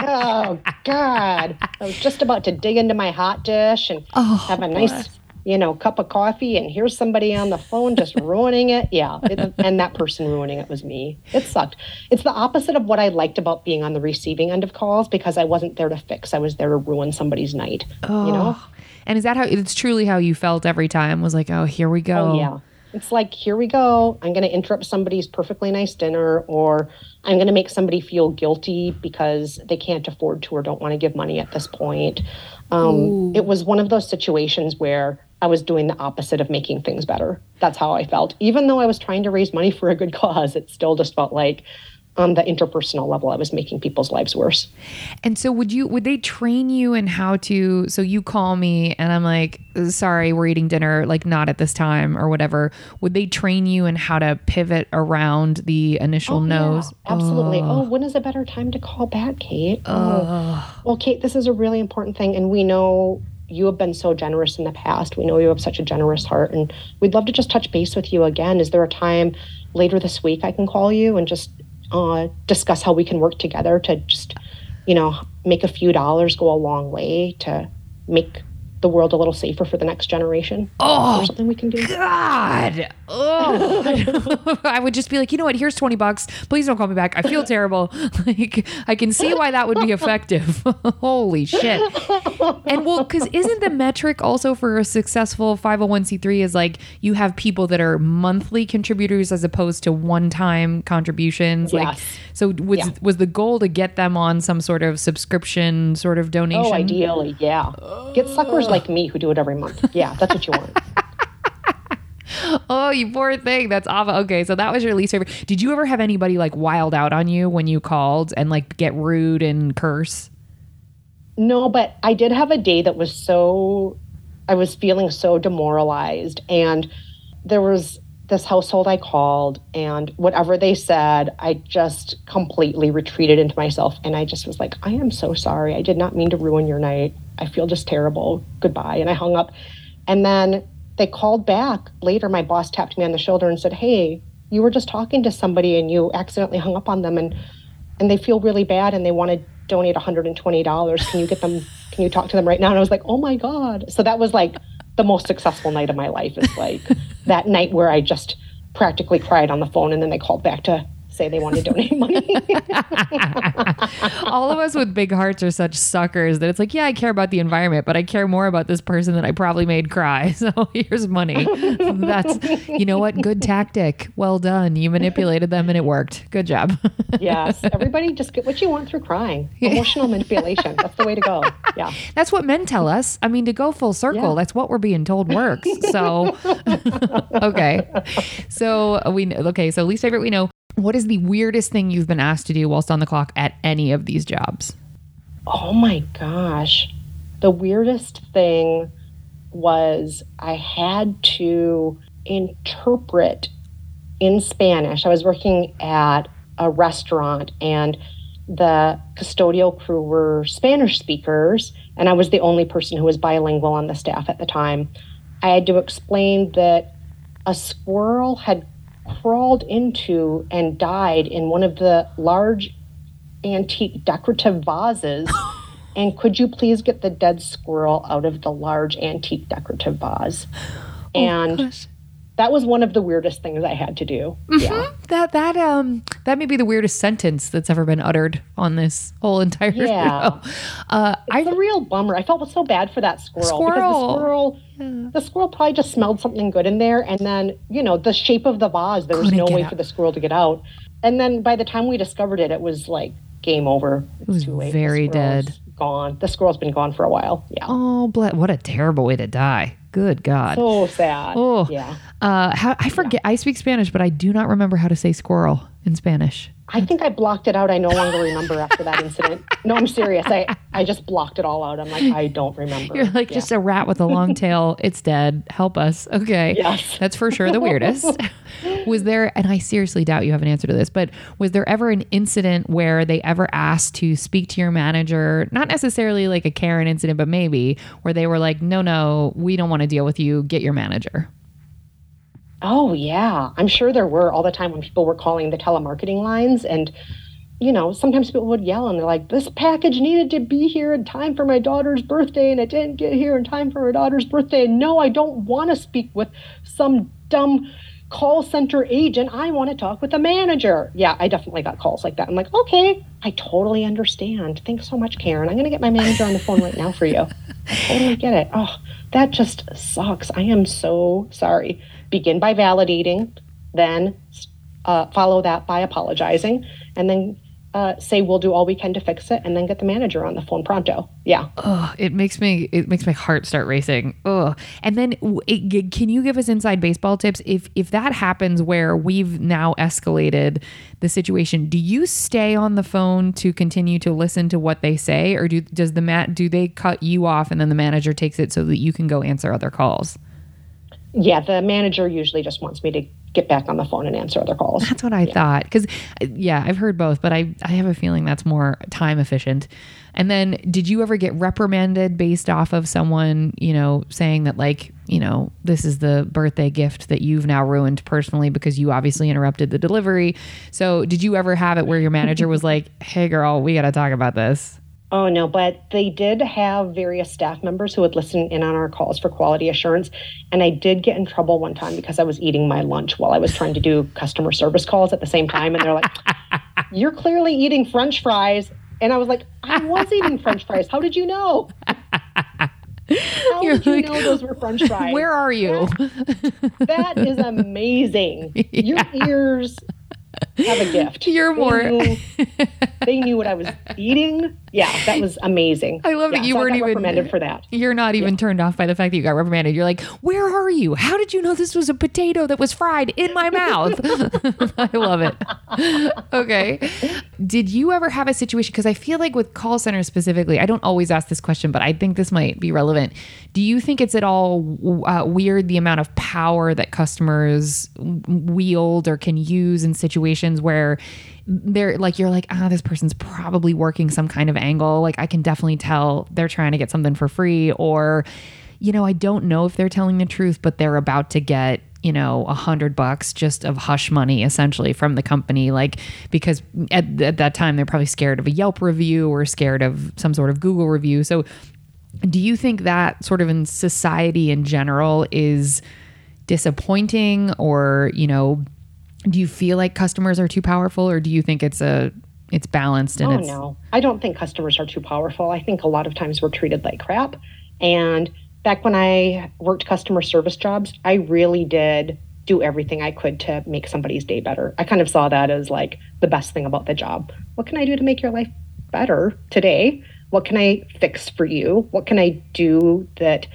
Oh God. I was just about to dig into my hot dish and oh, have a nice, God. you know, cup of coffee, and here's somebody on the phone just ruining it. Yeah. It, and that person ruining it was me. It sucked. It's the opposite of what I liked about being on the receiving end of calls, because I wasn't there to fix. I was there to ruin somebody's night, oh. you know? And is that how, it's truly how you felt every time, was like, oh, here we go. Oh, yeah. It's like, here we go. I'm going to interrupt somebody's perfectly nice dinner, or I'm going to make somebody feel guilty because they can't afford to or don't want to give money at this point. Um, it was one of those situations where I was doing the opposite of making things better. That's how I felt. Even though I was trying to raise money for a good cause, it still just felt like on the interpersonal level, I was making people's lives worse. And so would you, would they train you in how to, so you call me and I'm like, sorry, we're eating dinner, like not at this time or whatever. Would they train you in how to pivot around the initial oh, no's? Yeah, absolutely. Oh. oh, when is a better time to call back, Kate? Oh. Well, Kate, this is a really important thing. And we know you have been so generous in the past. We know you have such a generous heart, and we'd love to just touch base with you again. Is there a time later this week I can call you and just Uh, discuss how we can work together to just, you know, make a few dollars go a long way to make the world a little safer for the next generation? Oh, or something we can do. God. Oh, I would just be like, you know what? Here's twenty bucks. Please don't call me back. I feel terrible. Like, I can see why that would be effective. Holy shit. And well, because isn't the metric also for a successful five oh one c three is like you have people that are monthly contributors as opposed to one-time contributions? Yes. Like, so was, yeah. was the goal to get them on some sort of subscription sort of donation? Oh, ideally, yeah. Oh. Get suckers like me who do it every month. Yeah, that's what you want. Oh, you poor thing. That's awful. Okay, so that was your least favorite. Did you ever have anybody like wild out on you when you called and like get rude and curse? No, but I did have a day that was so, I was feeling so demoralized. And there was this household I called, and whatever they said, I just completely retreated into myself. And I just was like, I am so sorry. I did not mean to ruin your night. I feel just terrible. Goodbye. And I hung up. And then they called back later. My boss tapped me on the shoulder and said, hey, you were just talking to somebody and you accidentally hung up on them, and and they feel really bad and they want to donate one hundred twenty dollars. Can you get them, can you talk to them right now? And I was like, oh my God. So that was like the most successful night of my life. It's like that night where I just practically cried on the phone, and then they called back to say they want to donate money. All of us with big hearts are such suckers that it's like, yeah, I care about the environment, but I care more about this person that I probably made cry. So here's money. That's, you know what? Good tactic. Well done. You manipulated them and it worked. Good job. Yes. Everybody just get what you want through crying. Emotional manipulation. That's the way to go. Yeah. That's what men tell us. I mean, to go full circle, yeah. That's what we're being told works. So, okay. So we, okay. So least favorite we know. What is the weirdest thing you've been asked to do whilst on the clock at any of these jobs? Oh my gosh. The weirdest thing was I had to interpret in Spanish. I was working at a restaurant and the custodial crew were Spanish speakers, and I was the only person who was bilingual on the staff at the time. I had to explain that a squirrel had crawled into and died in one of the large antique decorative vases. And could you please get the dead squirrel out of the large antique decorative vase? Oh, and gosh. That was one of the weirdest things I had to do. Mm-hmm. Yeah. That that um that may be the weirdest sentence that's ever been uttered on this whole entire yeah. show. Uh, it's I, a real bummer. I felt so bad for that squirrel. Squirrel. The squirrel, yeah. the squirrel probably just smelled something good in there. And then, you know, the shape of the vase, there was Couldn't no way out. for the squirrel to get out. And then by the time we discovered it, it was like game over. It was, it was too very dead. Gone. The squirrel's been gone for a while. Yeah. Oh, what a terrible way to die. Good God. So sad. Oh, yeah. Uh, how, I forget. Yeah. I speak Spanish, but I do not remember how to say squirrel in Spanish. I think I blocked it out. I no longer remember after that incident. No, I'm serious. I, I just blocked it all out. I'm like, I don't remember. You're like yeah. just a rat with a long tail. It's dead. Help us. Okay. Yes. That's for sure the weirdest. Was there, and I seriously doubt you have an answer to this, but was there ever an incident where they ever asked to speak to your manager? Not necessarily like a Karen incident, but maybe where they were like, no, no, we don't want to deal with you. Get your manager. Oh, yeah. I'm sure there were all the time when people were calling the telemarketing lines. And, you know, sometimes people would yell and they're like, this package needed to be here in time for my daughter's birthday and it didn't get here in time for her daughter's birthday. And no, I don't want to speak with some dumb call center agent. I want to talk with a manager. Yeah, I definitely got calls like that. I'm like, okay, I totally understand. Thanks so much, Karen. I'm going to get my manager on the phone right now for you. I totally get it. Oh, that just sucks. I am so sorry. Begin by validating, then uh, follow that by apologizing, and then uh, say we'll do all we can to fix it, and then get the manager on the phone pronto. Yeah. Oh, it makes me. It makes my heart start racing. Oh, and then it, can you give us inside baseball tips if if that happens where we've now escalated the situation? Do you stay on the phone to continue to listen to what they say, or do does the mat do they cut you off and then the manager takes it so that you can go answer other calls? Yeah, the manager usually just wants me to get back on the phone and answer other calls. That's what I yeah. thought. Because, yeah, I've heard both, but I, I have a feeling that's more time efficient. And then did you ever get reprimanded based off of someone, you know, saying that like, you know, this is the birthday gift that you've now ruined personally because you obviously interrupted the delivery. So did you ever have it where your manager was like, hey, girl, we got to talk about this? Oh, no, but they did have various staff members who would listen in on our calls for quality assurance. And I did get in trouble one time because I was eating my lunch while I was trying to do customer service calls at the same time. And they're like, you're clearly eating French fries. And I was like, I was eating French fries. How did you know? How You're did you like, know those were French fries? Where are you? That, that is amazing. Yeah. Your ears have a gift. You're more. They knew, they knew what I was eating. Yeah, that was amazing. I love yeah, that you so weren't even reprimanded for that. You're not even yeah. turned off by the fact that you got reprimanded. You're like, where are you? How did you know this was a potato that was fried in my mouth? I love it. Okay. Did you ever have a situation? Because I feel like with call centers specifically, I don't always ask this question, but I think this might be relevant. Do you think it's at all uh, weird the amount of power that customers wield or can use in situations where they're like, you're like, ah, oh, this person's probably working some kind of angle. Like I can definitely tell they're trying to get something for free, or, you know, I don't know if they're telling the truth, but they're about to get, you know, a hundred bucks just of hush money essentially from the company. Like, because at, at that time they're probably scared of a Yelp review or scared of some sort of Google review. So do you think that sort of in society in general is disappointing or, you know, Do you feel like customers are too powerful, or do you think it's a it's balanced? And oh, it's- no, I don't think customers are too powerful. I think a lot of times we're treated like crap. And back when I worked customer service jobs, I really did do everything I could to make somebody's day better. I kind of saw that as like the best thing about the job. What can I do to make your life better today? What can I fix for you? What can I do that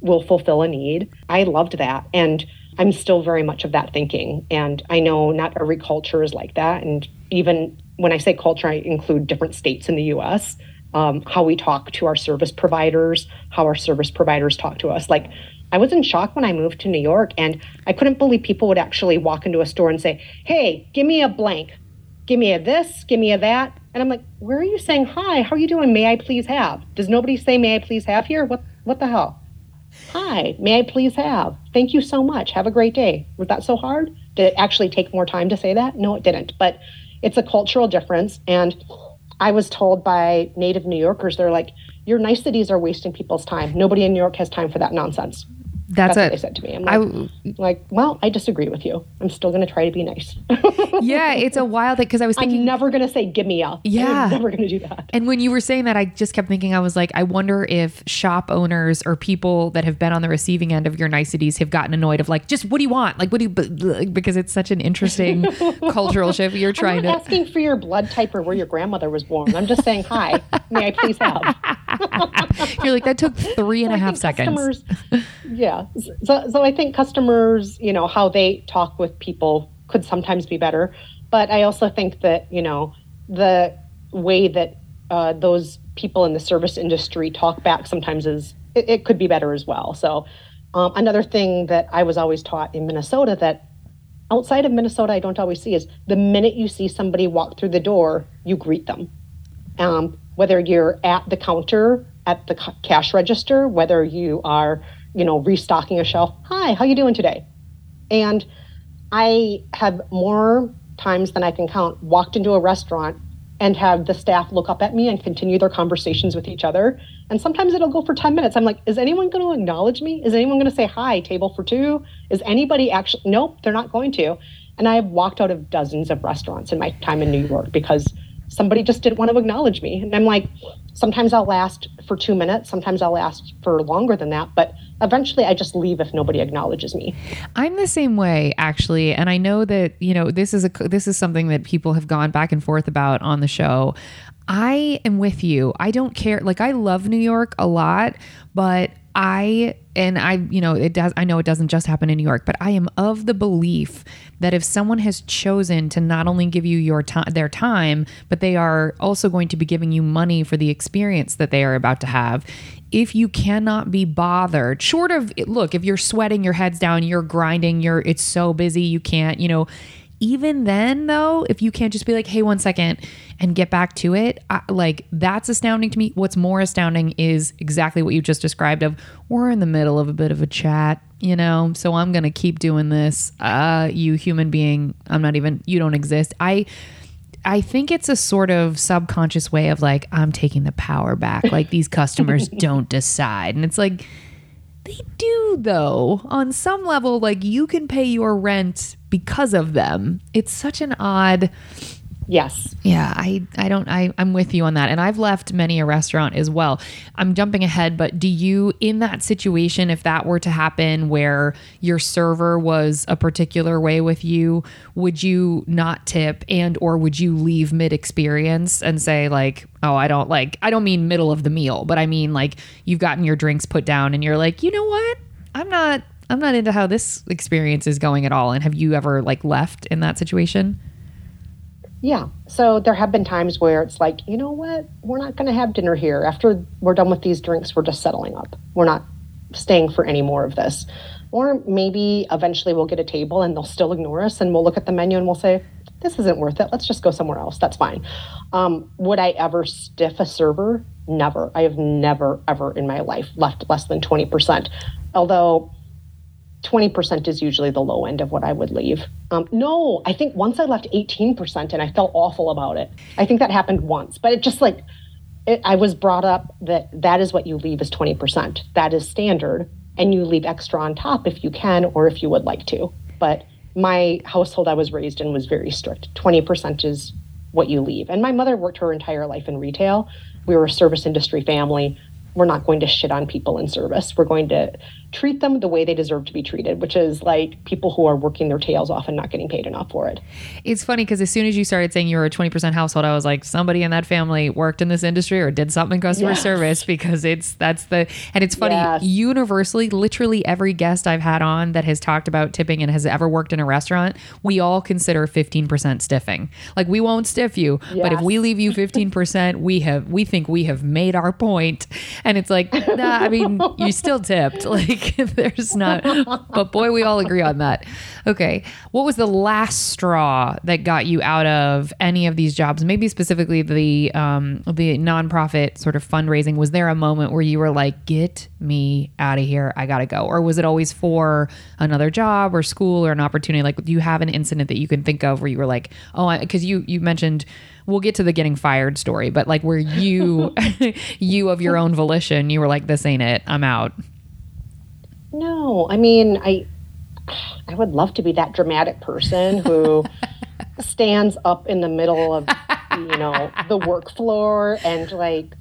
will fulfill a need? I loved that. And I'm still very much of that thinking. And I know not every culture is like that. And even when I say culture, I include different states in the U S, um, how we talk to our service providers, how our service providers talk to us. Like, I was in shock when I moved to New York, and I couldn't believe people would actually walk into a store and say, hey, give me a blank, give me a this, give me a that. And I'm like, where are you saying, hi, how are you doing? May I please have? Does nobody say, may I please have here? What, what the hell? Hi, may I please have? Thank you so much. Have a great day. Was that so hard? Did it actually take more time to say that? No, it didn't. But it's a cultural difference. And I was told by native New Yorkers, they're like, your niceties are wasting people's time. Nobody in New York has time for that nonsense. That's, That's what they said to me. I'm like, I, like, well, I disagree with you. I'm still going to try to be nice. Yeah, it's a wild thing because I was thinking. I'm never going to say, give me up. Yeah. I'm never going to do that. And when you were saying that, I just kept thinking, I was like, I wonder if shop owners or people that have been on the receiving end of your niceties have gotten annoyed of like, just what do you want? Like, what do you, because it's such an interesting cultural shift. You're trying I'm not to. Asking for your blood type or where your grandmother was born. I'm just saying, hi, may I please have? You're like, that took three and so a half seconds. Yeah. So, so I think customers, you know, how they talk with people could sometimes be better. But I also think that, you know, the way that uh, those people in the service industry talk back sometimes is, it, it could be better as well. So um, another thing that I was always taught in Minnesota that outside of Minnesota, I don't always see is the minute you see somebody walk through the door, you greet them. Um, whether you're at the counter, at the ca- cash register, whether you are you know, restocking a shelf. Hi, how you doing today? And I have more times than I can count walked into a restaurant and have the staff look up at me and continue their conversations with each other. And sometimes it'll go for ten minutes. I'm like, is anyone going to acknowledge me? Is anyone going to say, hi, table for two? Is anybody actually, nope, they're not going to. And I have walked out of dozens of restaurants in my time in New York because somebody just didn't want to acknowledge me. And I'm like, sometimes I'll last for two minutes. Sometimes I'll last for longer than that. But eventually I just leave if nobody acknowledges me. I'm the same way, actually. And I know that, you know, this is a this is something that people have gone back and forth about on the show. I am with you. I don't care. Like, I love New York a lot, but I, and I, you know, it does, I know it doesn't just happen in New York, but I am of the belief that if someone has chosen to not only give you your time, their time, but they are also going to be giving you money for the experience that they are about to have. If you cannot be bothered, short of, look, if you're sweating, your head's down, you're grinding, you're, it's so busy, you can't, you know, even then though, if you can't just be like, hey, one second and get back to it, I, like that's astounding to me. What's more astounding is exactly what you just described of we're in the middle of a bit of a chat, you know, so I'm going to keep doing this. Uh, you human being, I'm not even, you don't exist. I, I think it's a sort of subconscious way of like, I'm taking the power back. Like these customers don't decide. And it's like, they do though. On some level, like you can pay your rent because of them. It's such an odd. Yes. Yeah. I, I don't, I, I'm with you on that. And I've left many a restaurant as well. I'm jumping ahead, but do you, in that situation, if that were to happen where your server was a particular way with you, would you not tip and, or would you leave mid experience and say like, oh, I don't like, I don't mean middle of the meal, but I mean like you've gotten your drinks put down and you're like, you know what? I'm not, I'm not into how this experience is going at all. And have you ever like left in that situation? Yeah. So there have been times where it's like, you know what? We're not going to have dinner here. After we're done with these drinks, we're just settling up. We're not staying for any more of this. Or maybe eventually we'll get a table and they'll still ignore us and we'll look at the menu and we'll say, this isn't worth it. Let's just go somewhere else. That's fine. Um, would I ever stiff a server? Never. I have never, ever in my life left less than twenty percent. Although twenty percent is usually the low end of what I would leave. Um, no, I think once I left eighteen percent and I felt awful about it. I think that happened once, but it just like, it, I was brought up that that is what you leave is twenty percent. That is standard. And you leave extra on top if you can, or if you would like to, but my household I was raised in was very strict. twenty percent is what you leave. And my mother worked her entire life in retail. We were a service industry family. We're not going to shit on people in service. We're going to treat them the way they deserve to be treated, which is like people who are working their tails off and not getting paid enough for it. It's funny because as soon as you started saying you were a twenty percent household, I was like, somebody in that family worked in this industry or did something in customer yes. service, because it's that's the, and it's funny, yes. universally, literally every guest I've had on that has talked about tipping and has ever worked in a restaurant, we all consider fifteen percent stiffing. Like, we won't stiff you, yes. but if we leave you fifteen percent, we have, we think we have made our point. And it's like, nah, I mean, you still tipped. Like, there's not, but boy, we all agree on that. Okay. What was the last straw that got you out of any of these jobs? Maybe specifically the, um, the nonprofit sort of fundraising. Was there a moment where you were like, get me out of here, I gotta go? Or was it always for another job or school or an opportunity? Like, do you have an incident that you can think of where you were like, oh, I, 'cause you, you mentioned, we'll get to the getting fired story, but like, where you, you of your own volition, you were like, this ain't it, I'm out. No, I mean, I, I would love to be that dramatic person who stands up in the middle of, you know, the work floor and like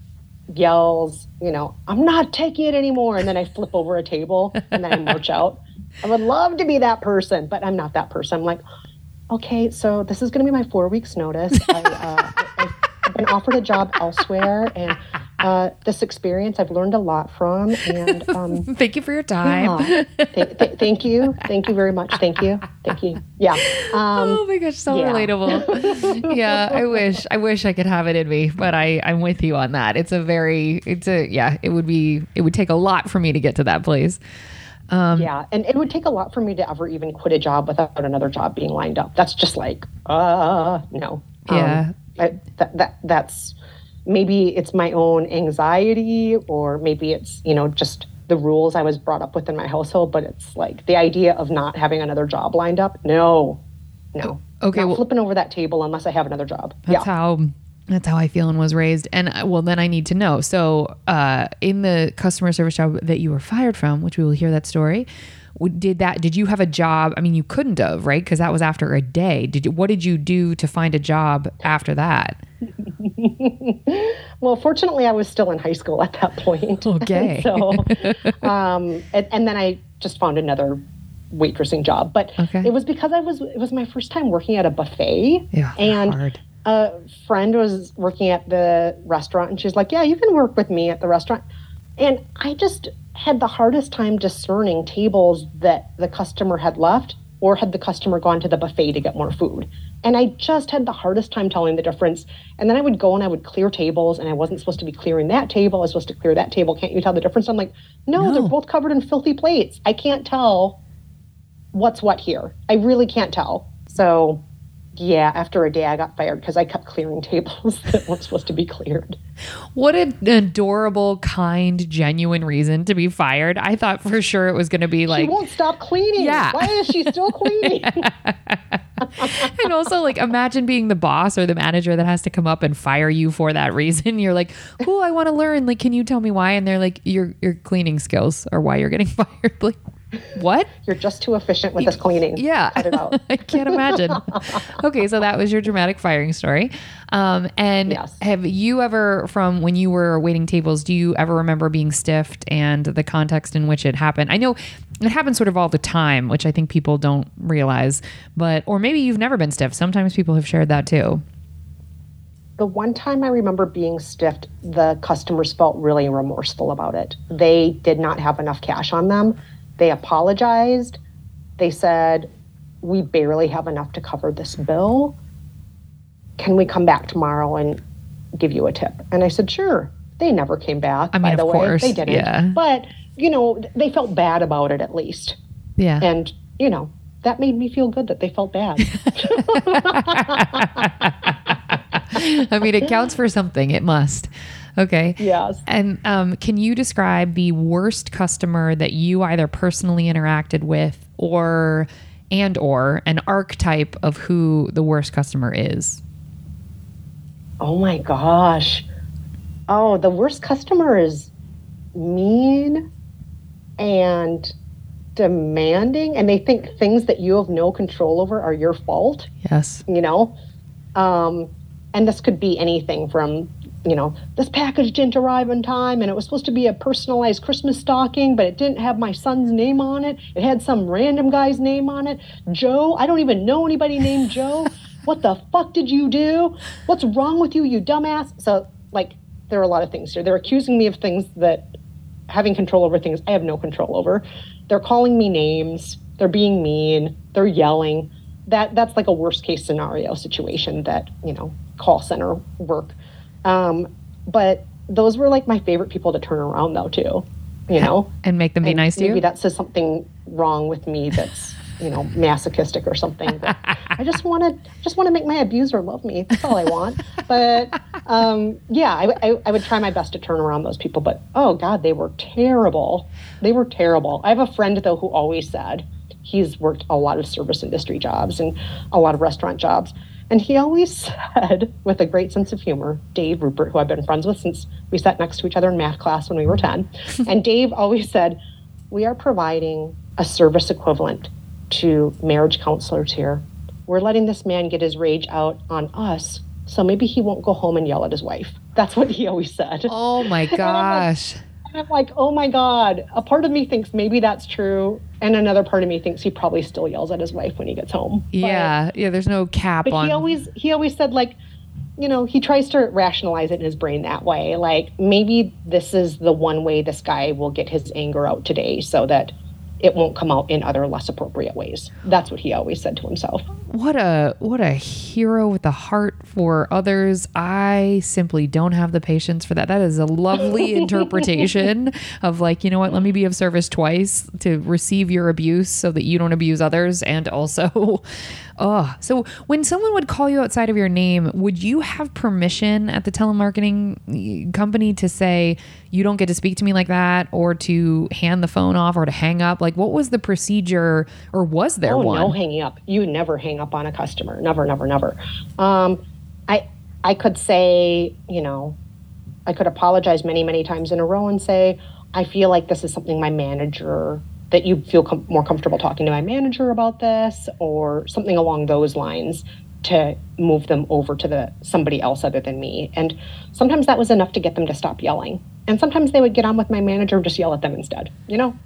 yells, you know, I'm not taking it anymore. And then I flip over a table and then I march out. I would love to be that person, but I'm not that person. I'm like, okay, so this is going to be my four weeks notice. I, uh, I, I've been offered a job elsewhere, and uh, this experience I've learned a lot from. And um, thank you for your time. Yeah. Th- th- thank you. Thank you very much. Thank you. Thank you. Yeah. Um, oh my gosh, so yeah. relatable. Yeah, I wish, I wish I could have it in me, but I, I'm with you on that. It's a very, it's a, yeah, it would be, it would take a lot for me to get to that place. Um, yeah. And it would take a lot for me to ever even quit a job without another job being lined up. That's just like, uh, no. Um, yeah. I, that, that that's maybe it's my own anxiety, or maybe it's, you know, just the rules I was brought up with in my household. But it's like the idea of not having another job lined up. No, no. Okay. Not well, flipping over that table unless I have another job. That's yeah. how... That's how I feel and was raised. And well, then I need to know. So uh, in the customer service job that you were fired from, which we will hear that story, did that, did you have a job? I mean, you couldn't have, right? Because that was after a day. Did you, what did you do to find a job after that? Well, fortunately, I was still in high school at that point. Okay. so, um, and, and then I just found another waitressing job. But okay. it was because I was, it was my first time working at a buffet. Yeah, and hard. A friend was working at the restaurant, and she's like, yeah, you can work with me at the restaurant. And I just had the hardest time discerning tables that the customer had left, or had the customer gone to the buffet to get more food. And I just had the hardest time telling the difference. And then I would go and I would clear tables, and I wasn't supposed to be clearing that table. I was supposed to clear that table. Can't you tell the difference? I'm like, no, no. They're both covered in filthy plates. I can't tell what's what here. I really can't tell. So... yeah, after a day I got fired because I kept clearing tables that weren't supposed to be cleared. What an adorable, kind, genuine reason to be fired. I thought for sure it was going to be like... she won't stop cleaning. Yeah. Why is she still cleaning? And also, like, imagine being the boss or the manager that has to come up and fire you for that reason. You're like, cool, I want to learn. Like, can you tell me why? And they're like, your your cleaning skills are why you're getting fired. Like, what? You're just too efficient with this cleaning. Yeah. Cut it out. I can't imagine. Okay. So that was your dramatic firing story. Um, and yes. have you ever, from when you were waiting tables, do you ever remember being stiffed and the context in which it happened? I know it happens sort of all the time, which I think people don't realize, but, or maybe you've never been stiffed. Sometimes people have shared that too. The one time I remember being stiffed, the customers felt really remorseful about it. They did not have enough cash on them. They apologized. They said, we barely have enough to cover this bill. Can we come back tomorrow and give you a tip? And I said, sure. They never came back, I mean, by the way. Course. They didn't. Yeah. But, you know, they felt bad about it at least. Yeah. And, you know, that made me feel good that they felt bad. I mean, it counts for something. It must. Okay. Yes. And um, can you describe the worst customer that you either personally interacted with, or and or an archetype of who the worst customer is? Oh my gosh. Oh, the worst customer is mean and demanding, and they think things that you have no control over are your fault. Yes. You know? Um, and this could be anything from, you know, this package didn't arrive on time, and it was supposed to be a personalized Christmas stocking, but it didn't have my son's name on it. It had some random guy's name on it. Joe, I don't even know anybody named Joe. What the fuck did you do? What's wrong with you, you dumbass? So, like, there are a lot of things here. They're accusing me of things that, having control over things I have no control over. They're calling me names. They're being mean. They're yelling. That that's like a worst case scenario situation that, you know, call center work. Um, but those were like my favorite people to turn around though too, you know, and make them be and nice to maybe you. Maybe that says something wrong with me that's, you know, masochistic or something. But I just want to just want to make my abuser love me. That's all I want. But um, yeah, I, I, I would try my best to turn around those people. But oh God, they were terrible. They were terrible. I have a friend though who always said he's worked a lot of service industry jobs and a lot of restaurant jobs. And he always said, with a great sense of humor, Dave Rupert, who I've been friends with since we sat next to each other in math class when we were ten. And Dave always said, we are providing a service equivalent to marriage counselors here. We're letting this man get his rage out on us, so maybe he won't go home and yell at his wife. That's what he always said. Oh my gosh. And I'm, like, and I'm like, oh my God. A part of me thinks maybe that's true. And another part of me thinks he probably still yells at his wife when he gets home. But, yeah. Yeah. There's no cap but on. But he always, he always said, like, you know, he tries to rationalize it in his brain that way. Like, maybe this is the one way this guy will get his anger out today so that it won't come out in other less appropriate ways. That's what he always said to himself. What a what a hero with a heart for others. I simply don't have the patience for that. That is a lovely interpretation of, like, you know what, let me be of service twice, to receive your abuse so that you don't abuse others. And also, oh, so when someone would call you outside of your name, would you have permission at the telemarketing company to say, you don't get to speak to me like that, or to hand the phone off, or to hang up? Like, what was the procedure, or was there oh, one? No hanging up. You never hang up on a customer. Never, never, never. Um, I I could say, you know, I could apologize many, many times in a row and say, I feel like this is something my manager, that you feel com- more comfortable talking to my manager about this, or something along those lines, to move them over to the somebody else other than me. And sometimes that was enough to get them to stop yelling. And sometimes they would get on with my manager and just yell at them instead, you know?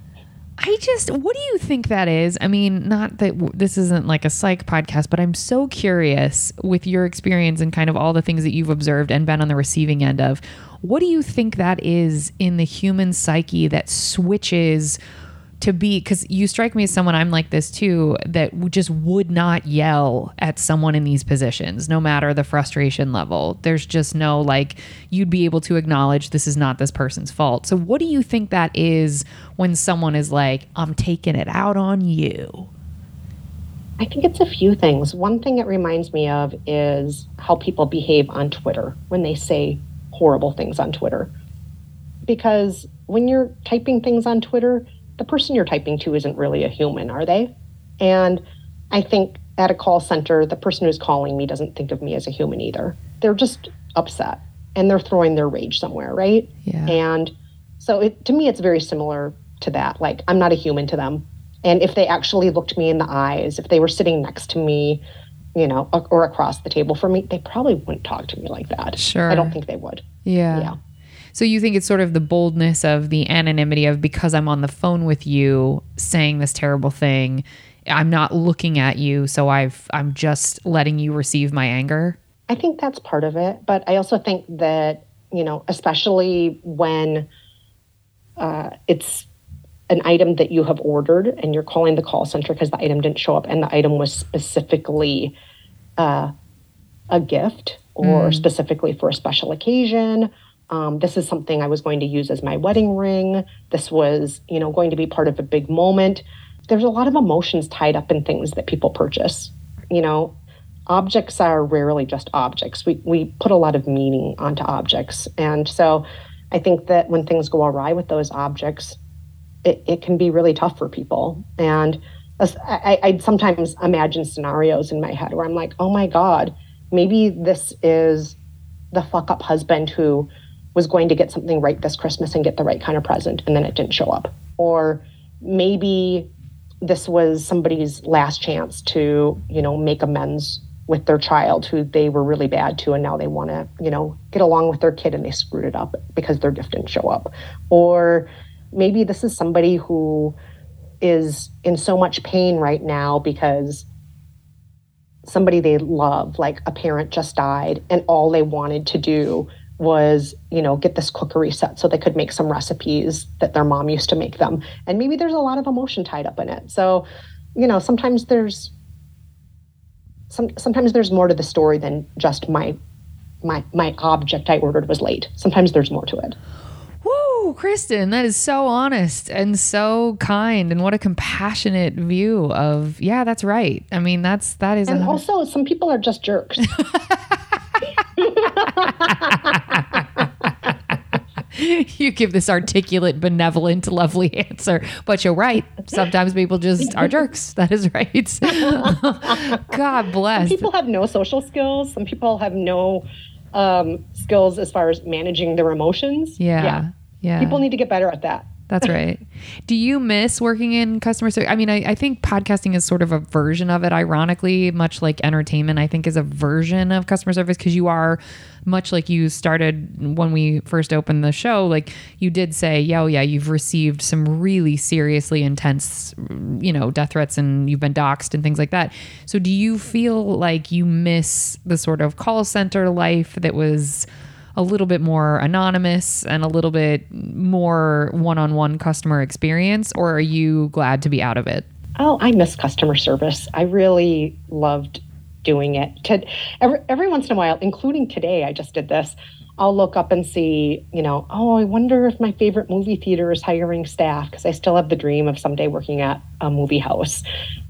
I just, what do you think that is? I mean, not that w- this isn't like a psych podcast, but I'm so curious with your experience and kind of all the things that you've observed and been on the receiving end of. What do you think that is in the human psyche that switches to be, because you strike me as someone, I'm like this too, that just would not yell at someone in these positions, no matter the frustration level. There's just no, like, you'd be able to acknowledge this is not this person's fault. So what do you think that is when someone is like, I'm taking it out on you? I think it's a few things. One thing it reminds me of is how people behave on Twitter when they say horrible things on Twitter. Because when you're typing things on Twitter, the person you're typing to isn't really a human, are they? And I think at a call center, the person who's calling me doesn't think of me as a human either. They're just upset and they're throwing their rage somewhere, right? Yeah. And so it, to me, it's very similar to that. Like, I'm not a human to them. And if they actually looked me in the eyes, if they were sitting next to me, you know, or across the table from me, they probably wouldn't talk to me like that. Sure. I don't think they would. Yeah. Yeah. So you think it's sort of the boldness of the anonymity of, because I'm on the phone with you saying this terrible thing, I'm not looking at you, so I've, I'm just letting you receive my anger? I think that's part of it. But I also think that, you know, especially when uh, it's an item that you have ordered and you're calling the call center because the item didn't show up and the item was specifically uh, a gift or mm. specifically for a special occasion. Um, this is something I was going to use as my wedding ring. This was, you know, going to be part of a big moment. There's a lot of emotions tied up in things that people purchase. You know, objects are rarely just objects. We we put a lot of meaning onto objects. And so I think that when things go awry with those objects, it, it can be really tough for people. And I, I sometimes imagine scenarios in my head where I'm like, oh my God, maybe this is the fuck up husband who was going to get something right this Christmas and get the right kind of present, and then it didn't show up. Or maybe this was somebody's last chance to, you know, make amends with their child who they were really bad to, and now they want to, you know, get along with their kid and they screwed it up because their gift didn't show up. Or maybe this is somebody who is in so much pain right now because somebody they love, like a parent, just died, and all they wanted to do was, you know, get this cookery set so they could make some recipes that their mom used to make them. And maybe there's a lot of emotion tied up in it. So, you know, sometimes there's some, sometimes there's more to the story than just my my my object I ordered was late. Sometimes there's more to it. Woo, Kristen, that is so honest and so kind, and what a compassionate view of, yeah, that's right. I mean, that's that is. And a- also, some people are just jerks. You give this articulate, benevolent, lovely answer, but you're right. Sometimes people just are jerks. That is right. God bless. Some people have no social skills. Some people have no um, skills as far as managing their emotions. Yeah. Yeah. Yeah. People need to get better at that. That's right. Do you miss working in customer service? I mean, I, I think podcasting is sort of a version of it, ironically, much like entertainment, I think, is a version of customer service, because you are, much like you started when we first opened the show, like you did say, yeah, oh yeah, you've received some really seriously intense, you know, death threats, and you've been doxxed and things like that. So do you feel like you miss the sort of call center life that was a little bit more anonymous and a little bit more one-on-one customer experience, or are you glad to be out of it? Oh, I miss customer service. I really loved doing it. To, every, every once in a while, including today, I just did this, I'll look up and see, you know, oh, I wonder if my favorite movie theater is hiring staff, because I still have the dream of someday working at a movie house.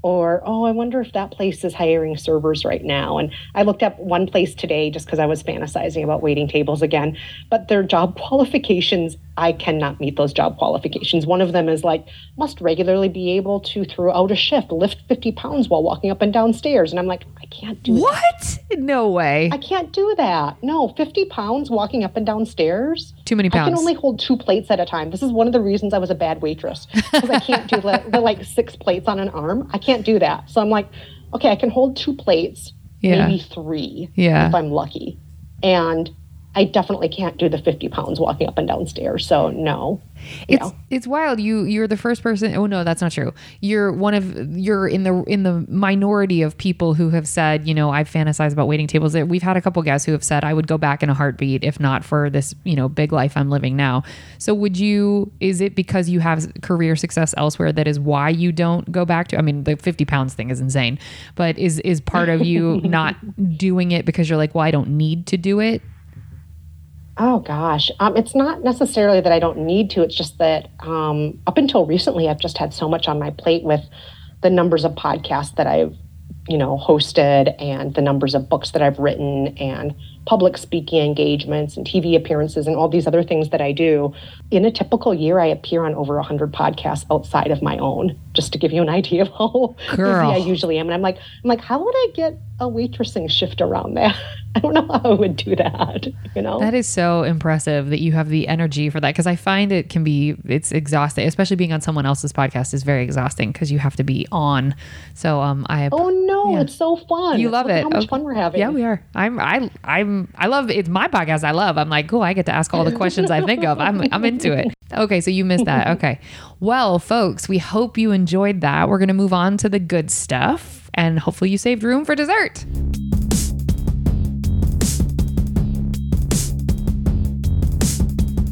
Or, oh, I wonder if that place is hiring servers right now. And I looked up one place today just because I was fantasizing about waiting tables again. But their job qualifications, I cannot meet those job qualifications. One of them is like, must regularly be able to, throughout a shift, lift fifty pounds while walking up and down stairs. And I'm like, I can't do what? that. What? No way. I can't do that. No, fifty pounds walking up and down stairs. Too many pounds. I can only hold two plates at a time. This is one of the reasons I was a bad waitress, because I can't do the, the like six plates on an arm. I can't Can't do that. So I'm like, okay, I can hold two plates, yeah. maybe three, yeah. if I'm lucky. And I definitely can't do the fifty pounds walking up and down stairs. So no, it's know. It's wild. You you're the first person. Oh no, that's not true. You're one of you're in the in the minority of people who have said, you know, I fantasize about waiting tables. We've had a couple guests who have said, I would go back in a heartbeat if not for this, you know, big life I'm living now. So would you? Is it because you have career success elsewhere that is why you don't go back to? I mean, the fifty pounds thing is insane, but is is part of you not doing it because you're like, well, I don't need to do it? Oh, gosh. Um, it's not necessarily that I don't need to. It's just that um, up until recently, I've just had so much on my plate with the numbers of podcasts that I've, you know, hosted, and the numbers of books that I've written, and public speaking engagements and T V appearances and all these other things that I do. In a typical year, I appear on over one hundred podcasts outside of my own, just to give you an idea of how Girl. busy I usually am. And I'm like, I'm like, how would I get a waitressing shift around that? I don't know how I would do that, you know? That is so impressive that you have the energy for that, because I find it can be, it's exhausting, especially being on someone else's podcast is very exhausting because you have to be on. So um, I... Have, oh, no, yeah. It's so fun. You love Look it. How much okay. fun we're having. Yeah, we are. I'm, I, I'm, I love, it's my podcast I love. I'm like, cool, I get to ask all the questions I think of. I'm, I'm into it. Okay, so you missed that. Okay. Well, folks, we hope you enjoyed that. We're going to move on to the good stuff, and hopefully you saved room for dessert.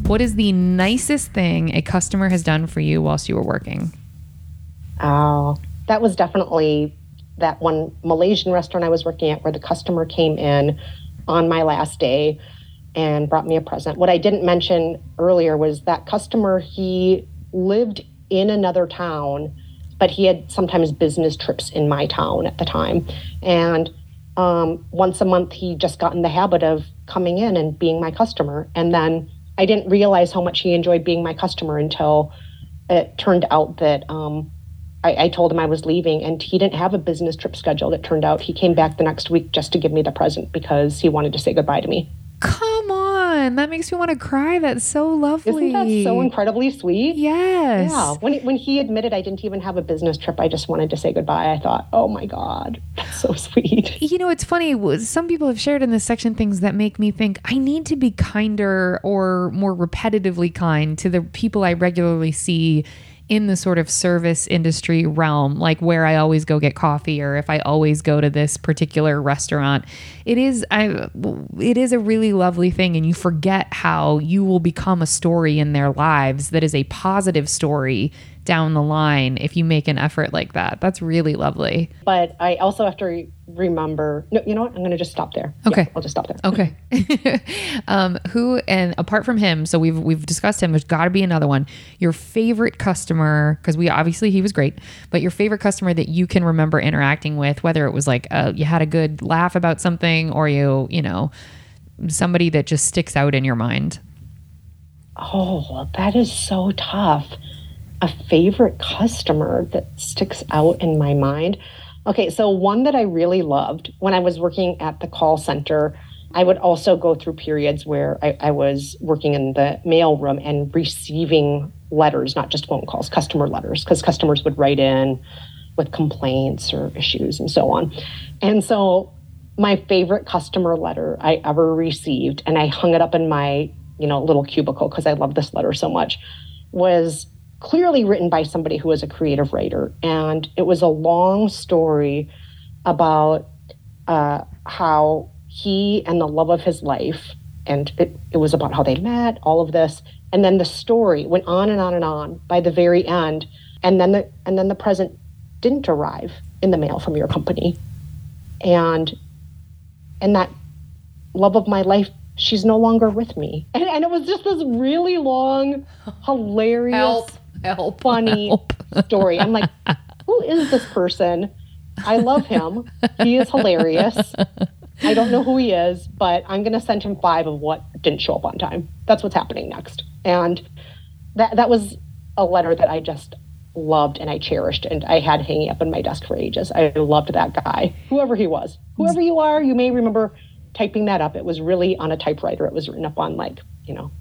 What is the nicest thing a customer has done for you whilst you were working? Oh, that was definitely that one Malaysian restaurant I was working at, where the customer came in on my last day and brought me a present. What I didn't mention earlier was that customer, he lived in another town, but he had sometimes business trips in my town at the time. And um, once a month, he just got in the habit of coming in and being my customer. And then I didn't realize how much he enjoyed being my customer until it turned out that um, I, I told him I was leaving, and he didn't have a business trip scheduled. It turned out he came back the next week just to give me the present because he wanted to say goodbye to me. Come on. Caitlin, that makes me want to cry. That's so lovely. Isn't that so incredibly sweet? Yes. Yeah. When when he admitted I didn't even have a business trip, I just wanted to say goodbye. I thought, oh my God, that's so sweet. You know, it's funny. Some people have shared in this section things that make me think I need to be kinder or more repetitively kind to the people I regularly see in the sort of service industry realm, like where I always go get coffee or if I always go to this particular restaurant. It is I, it is a really lovely thing, and you forget how you will become a story in their lives that is a positive story down the line if you make an effort like that. That's really lovely. But I also have to remember, no, you know what? I'm going to just stop there. Okay. Yeah, I'll just stop there. Okay. um, who, and apart from him, so we've, we've discussed him, there's gotta be another one, your favorite customer, cause we obviously, he was great, but your favorite customer that you can remember interacting with, whether it was like, uh, you had a good laugh about something or you, you know, somebody that just sticks out in your mind. Oh, that is so tough. A favorite customer that sticks out in my mind. Okay, so one that I really loved when I was working at the call center, I would also go through periods where I, I was working in the mail room and receiving letters, not just phone calls, customer letters, because customers would write in with complaints or issues and so on. And so my favorite customer letter I ever received, and I hung it up in my, you know, little cubicle because I love this letter so much, was clearly written by somebody who was a creative writer. And it was a long story about uh, how he and the love of his life, and it, it was about how they met, all of this. And then the story went on and on and on by the very end. And then the, and then the present didn't arrive in the mail from your company. And, and that love of my life, she's no longer with me. And, and it was just this really long, hilarious, help. Help, funny help. story. I'm like, who is this person? I love him. He is hilarious. I don't know who he is, but I'm going to send him five of what didn't show up on time. That's what's happening next. And that that was a letter that I just loved and I cherished, and I had hanging up in my desk for ages. I loved that guy, whoever he was. Whoever you are, you may remember typing that up. It was really on a typewriter. It was written up on, like, you know,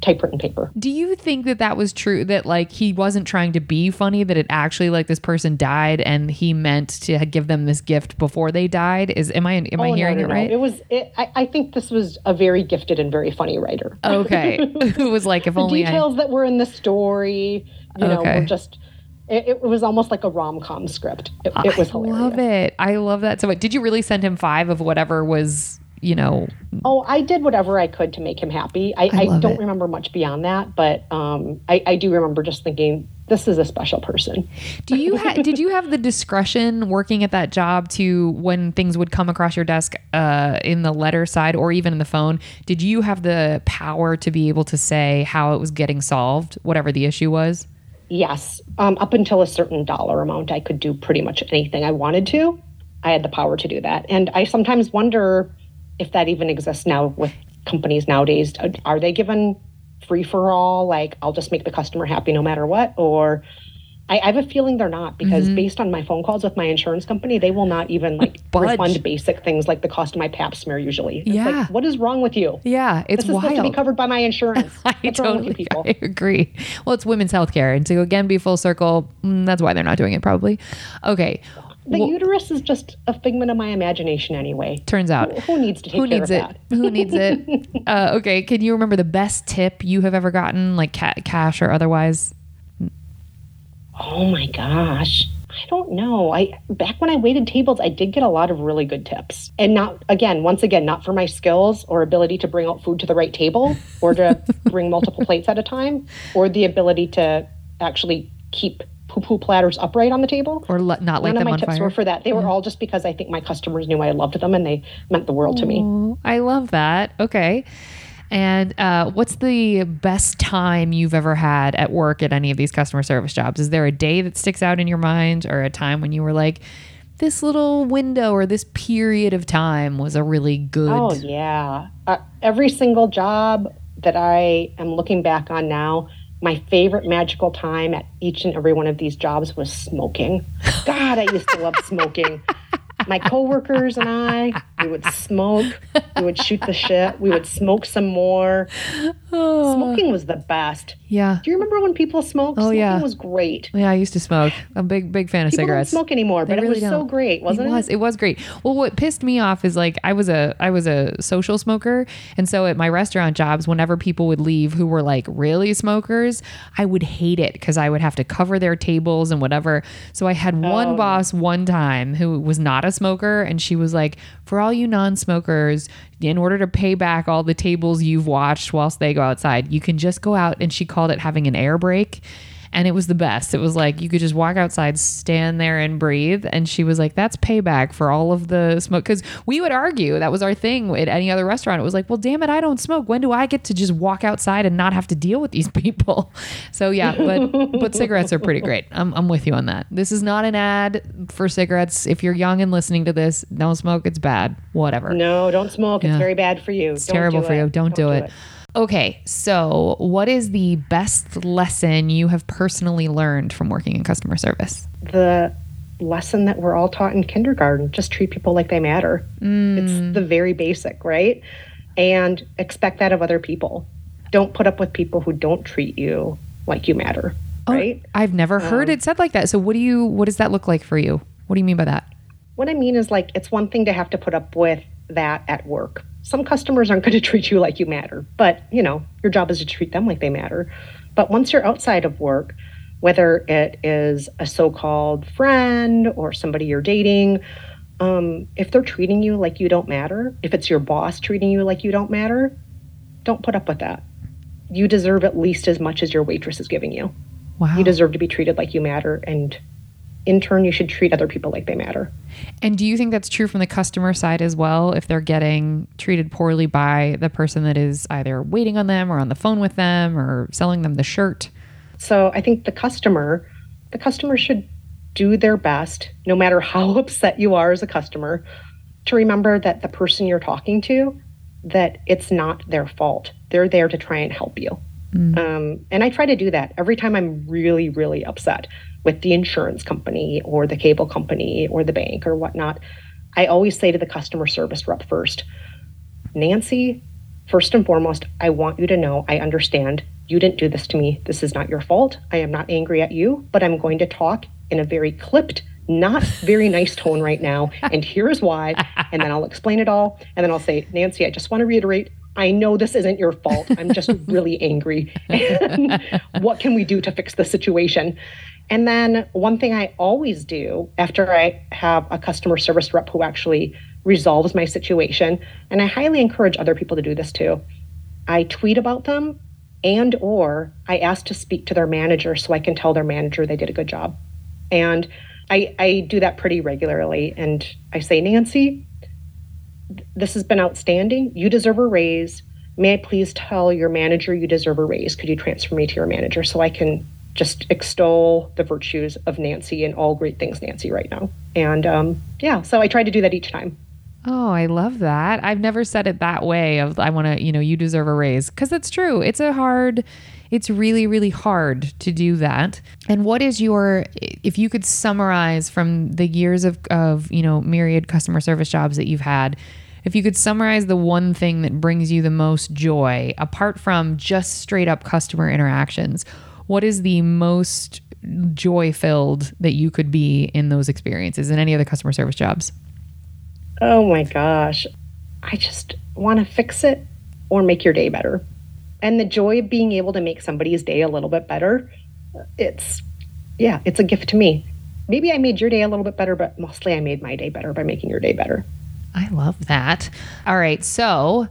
typewritten paper. Do you think that that was true, that like he wasn't trying to be funny, that it actually, like, this person died and he meant to give them this gift before they died? Is am I am oh, I hearing no, no, it right? No. It was. It, I, I think this was a very gifted and very funny writer. Okay, who was like, if the only details I... that were in the story, you okay. know, were just. It, it was almost like a rom-com script. It, it was I hilarious. I love it. I love that. So, did you really send him five of whatever was? You know, oh, I did whatever I could to make him happy. I, I, I don't it. remember much beyond that, but um, I, I do remember just thinking, this is a special person. Do you ha- did you have the discretion working at that job to, when things would come across your desk uh, in the letter side or even in the phone, did you have the power to be able to say how it was getting solved, whatever the issue was? Yes, um, up until a certain dollar amount, I could do pretty much anything I wanted to. I had the power to do that, and I sometimes wonder if that even exists now with companies nowadays. Are they given free for all? Like, I'll just make the customer happy no matter what? Or I, I have a feeling they're not, because mm-hmm. based on my phone calls with my insurance company, they will not even like Budge. refund basic things like the cost of my pap smear usually. It's yeah. like, what is wrong with you? Yeah, it's this is wild. Supposed to be covered by my insurance. I What's totally wrong with you people? I agree. Well, it's women's healthcare, and to again be full circle, mm, that's why they're not doing it probably. Okay. The well, uterus is just a figment of my imagination anyway. Turns out. Who, who needs to take who care needs of it? That? Who needs it? Uh, okay. Can you remember the best tip you have ever gotten, like ca- cash or otherwise? Oh my gosh. I don't know. I back when I waited tables, I did get a lot of really good tips. And not, again, once again, not for my skills or ability to bring out food to the right table or to bring multiple plates at a time, or the ability to actually keep poo-poo platters upright on the table, or le- not let them on fire. None of my tips fire. were for that. They yeah. were all just because I think my customers knew I loved them and they meant the world Aww, to me. I love that. Okay. And uh, what's the best time you've ever had at work at any of these customer service jobs? Is there a day that sticks out in your mind, or a time when you were like, this little window or this period of time was a really good? Oh yeah. Uh, every single job that I am looking back on now, my favorite magical time at each and every one of these jobs was smoking. God, I used to love smoking. My coworkers and I, We would smoke. We would shoot the shit. We would smoke some more. Oh. Smoking was the best. Yeah. Do you remember when people smoked? Oh, smoking yeah. was great. Yeah, I used to smoke. I'm a big, big fan of people cigarettes. Don't smoke anymore, they but really it was don't. so great, wasn't it? It was. It was great. Well, what pissed me off is like I was a I was a social smoker, and so at my restaurant jobs, whenever people would leave who were like really smokers, I would hate it because I would have to cover their tables and whatever. So I had one oh. boss one time who was not a smoker, and she was like, "For all you non-smokers, in order to pay back all the tables you've watched whilst they go outside, you can just go out," and she called it having an air break. And it was the best. It was like you could just walk outside, stand there and breathe. And she was like, that's payback for all of the smoke. Because we would argue that was our thing at any other restaurant. It was like, well, damn it, I don't smoke. When do I get to just walk outside and not have to deal with these people? So, yeah, but but cigarettes are pretty great. I'm, I'm with you on that. This is not an ad for cigarettes. If you're young and listening to this, don't smoke. It's bad. Whatever. No, don't smoke. Yeah. It's very bad for you. It's don't terrible do for it. you. Don't, don't do, do it. it. Okay, so what is the best lesson you have personally learned from working in customer service? The lesson that we're all taught in kindergarten, just treat people like they matter. Mm. It's the very basic, right? And expect that of other people. Don't put up with people who don't treat you like you matter, oh, right? I've never heard um, it said like that. So what do you, what does that look like for you? What do you mean by that? What I mean is like, it's one thing to have to put up with that at work. Some customers aren't going to treat you like you matter, but, you know, your job is to treat them like they matter. But once you're outside of work, whether it is a so-called friend or somebody you're dating, um, if they're treating you like you don't matter, if it's your boss treating you like you don't matter, don't put up with that. You deserve at least as much as your waitress is giving you. Wow. You deserve to be treated like you matter, and in turn, you should treat other people like they matter. And do you think that's true from the customer side as well? If they're getting treated poorly by the person that is either waiting on them or on the phone with them or selling them the shirt? So I think the customer, the customer should do their best, no matter how upset you are as a customer, to remember that the person you're talking to, that it's not their fault. They're there to try and help you. Mm. Um, and I try to do that every time I'm really, really upset with the insurance company or the cable company or the bank or whatnot. I always say to the customer service rep first, Nancy, first and foremost, I want you to know I understand you didn't do this to me. This is not your fault. I am not angry at you, but I'm going to talk in a very clipped, not very nice tone right now. And here is why. And then I'll explain it all. And then I'll say, Nancy, I just want to reiterate, I know this isn't your fault. I'm just really angry. And what can we do to fix the situation? And then one thing I always do after I have a customer service rep who actually resolves my situation, and I highly encourage other people to do this too, I tweet about them and or I ask to speak to their manager so I can tell their manager they did a good job. And I, I do that pretty regularly. And I say, Nancy, this has been outstanding. You deserve a raise. May I please tell your manager you deserve a raise? Could you transfer me to your manager so I can just extol the virtues of Nancy and all great things Nancy right now? And um, yeah, so I try to do that each time. Oh, I love that. I've never said it that way of I want to, you know, you deserve a raise, because it's true. It's a hard, it's really, really hard to do that. And what is your, if you could summarize from the years of, of, you know, myriad customer service jobs that you've had, if you could summarize the one thing that brings you the most joy, apart from just straight up customer interactions, what is the most joy-filled that you could be in those experiences in any other customer service jobs? Oh my gosh. I just want to fix it or make your day better. And the joy of being able to make somebody's day a little bit better, it's, yeah, it's a gift to me. Maybe I made your day a little bit better, but mostly I made my day better by making your day better. I love that. All right. So,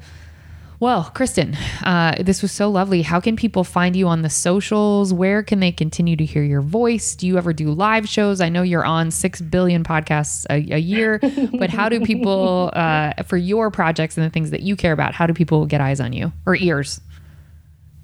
well, Kristen, uh, this was so lovely. How can people find you on the socials? Where can they continue to hear your voice? Do you ever do live shows? I know you're on six billion podcasts a, a year, but how do people, uh, for your projects and the things that you care about, how do people get eyes on you or ears?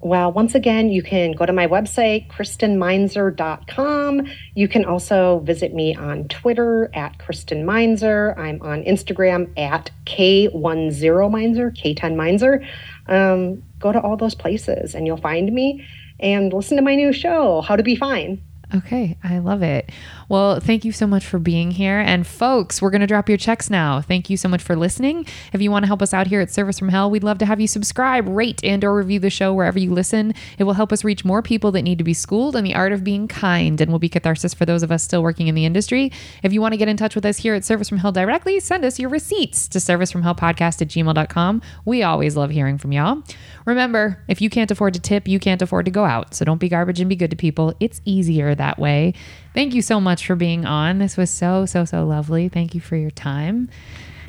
Well, once again, you can go to my website, kristen meinzer dot com. You can also visit me on Twitter at Kristen Meinzer. I'm on Instagram at K ten Meinzer, K ten Meinzer. Um, go to all those places and you'll find me, and listen to my new show, How to Be Fine. Okay, I love it. Well, thank you so much for being here. And folks, we're going to drop your checks now. Thank you so much for listening. If you want to help us out here at Service from Hell, we'd love to have you subscribe, rate, and or review the show wherever you listen. It will help us reach more people that need to be schooled in the art of being kind and will be catharsis for those of us still working in the industry. If you want to get in touch with us here at Service from Hell directly, send us your receipts to service from hell podcast at gmail dot com. We always love hearing from y'all. Remember, if you can't afford to tip, you can't afford to go out. So don't be garbage and be good to people. It's easier that way. Thank you so much for being on. This was so, so, so lovely. Thank you for your time.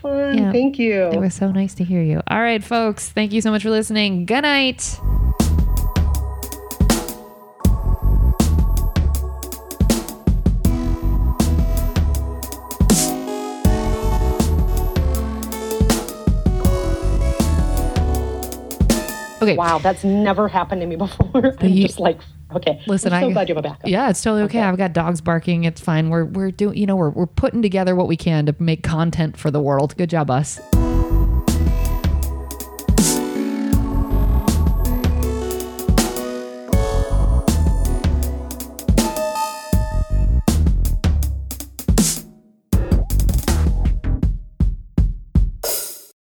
Fun. Yeah, thank you. It was so nice to hear you. All right, folks. Thank you so much for listening. Good night. Okay. Wow, that's never happened to me before. I'm you, just like, okay. Listen, I'm so I, glad you have a backup. Yeah, it's totally okay. okay. I've got dogs barking. It's fine. We're we're doing, you know, we're we're putting together what we can to make content for the world. Good job, us.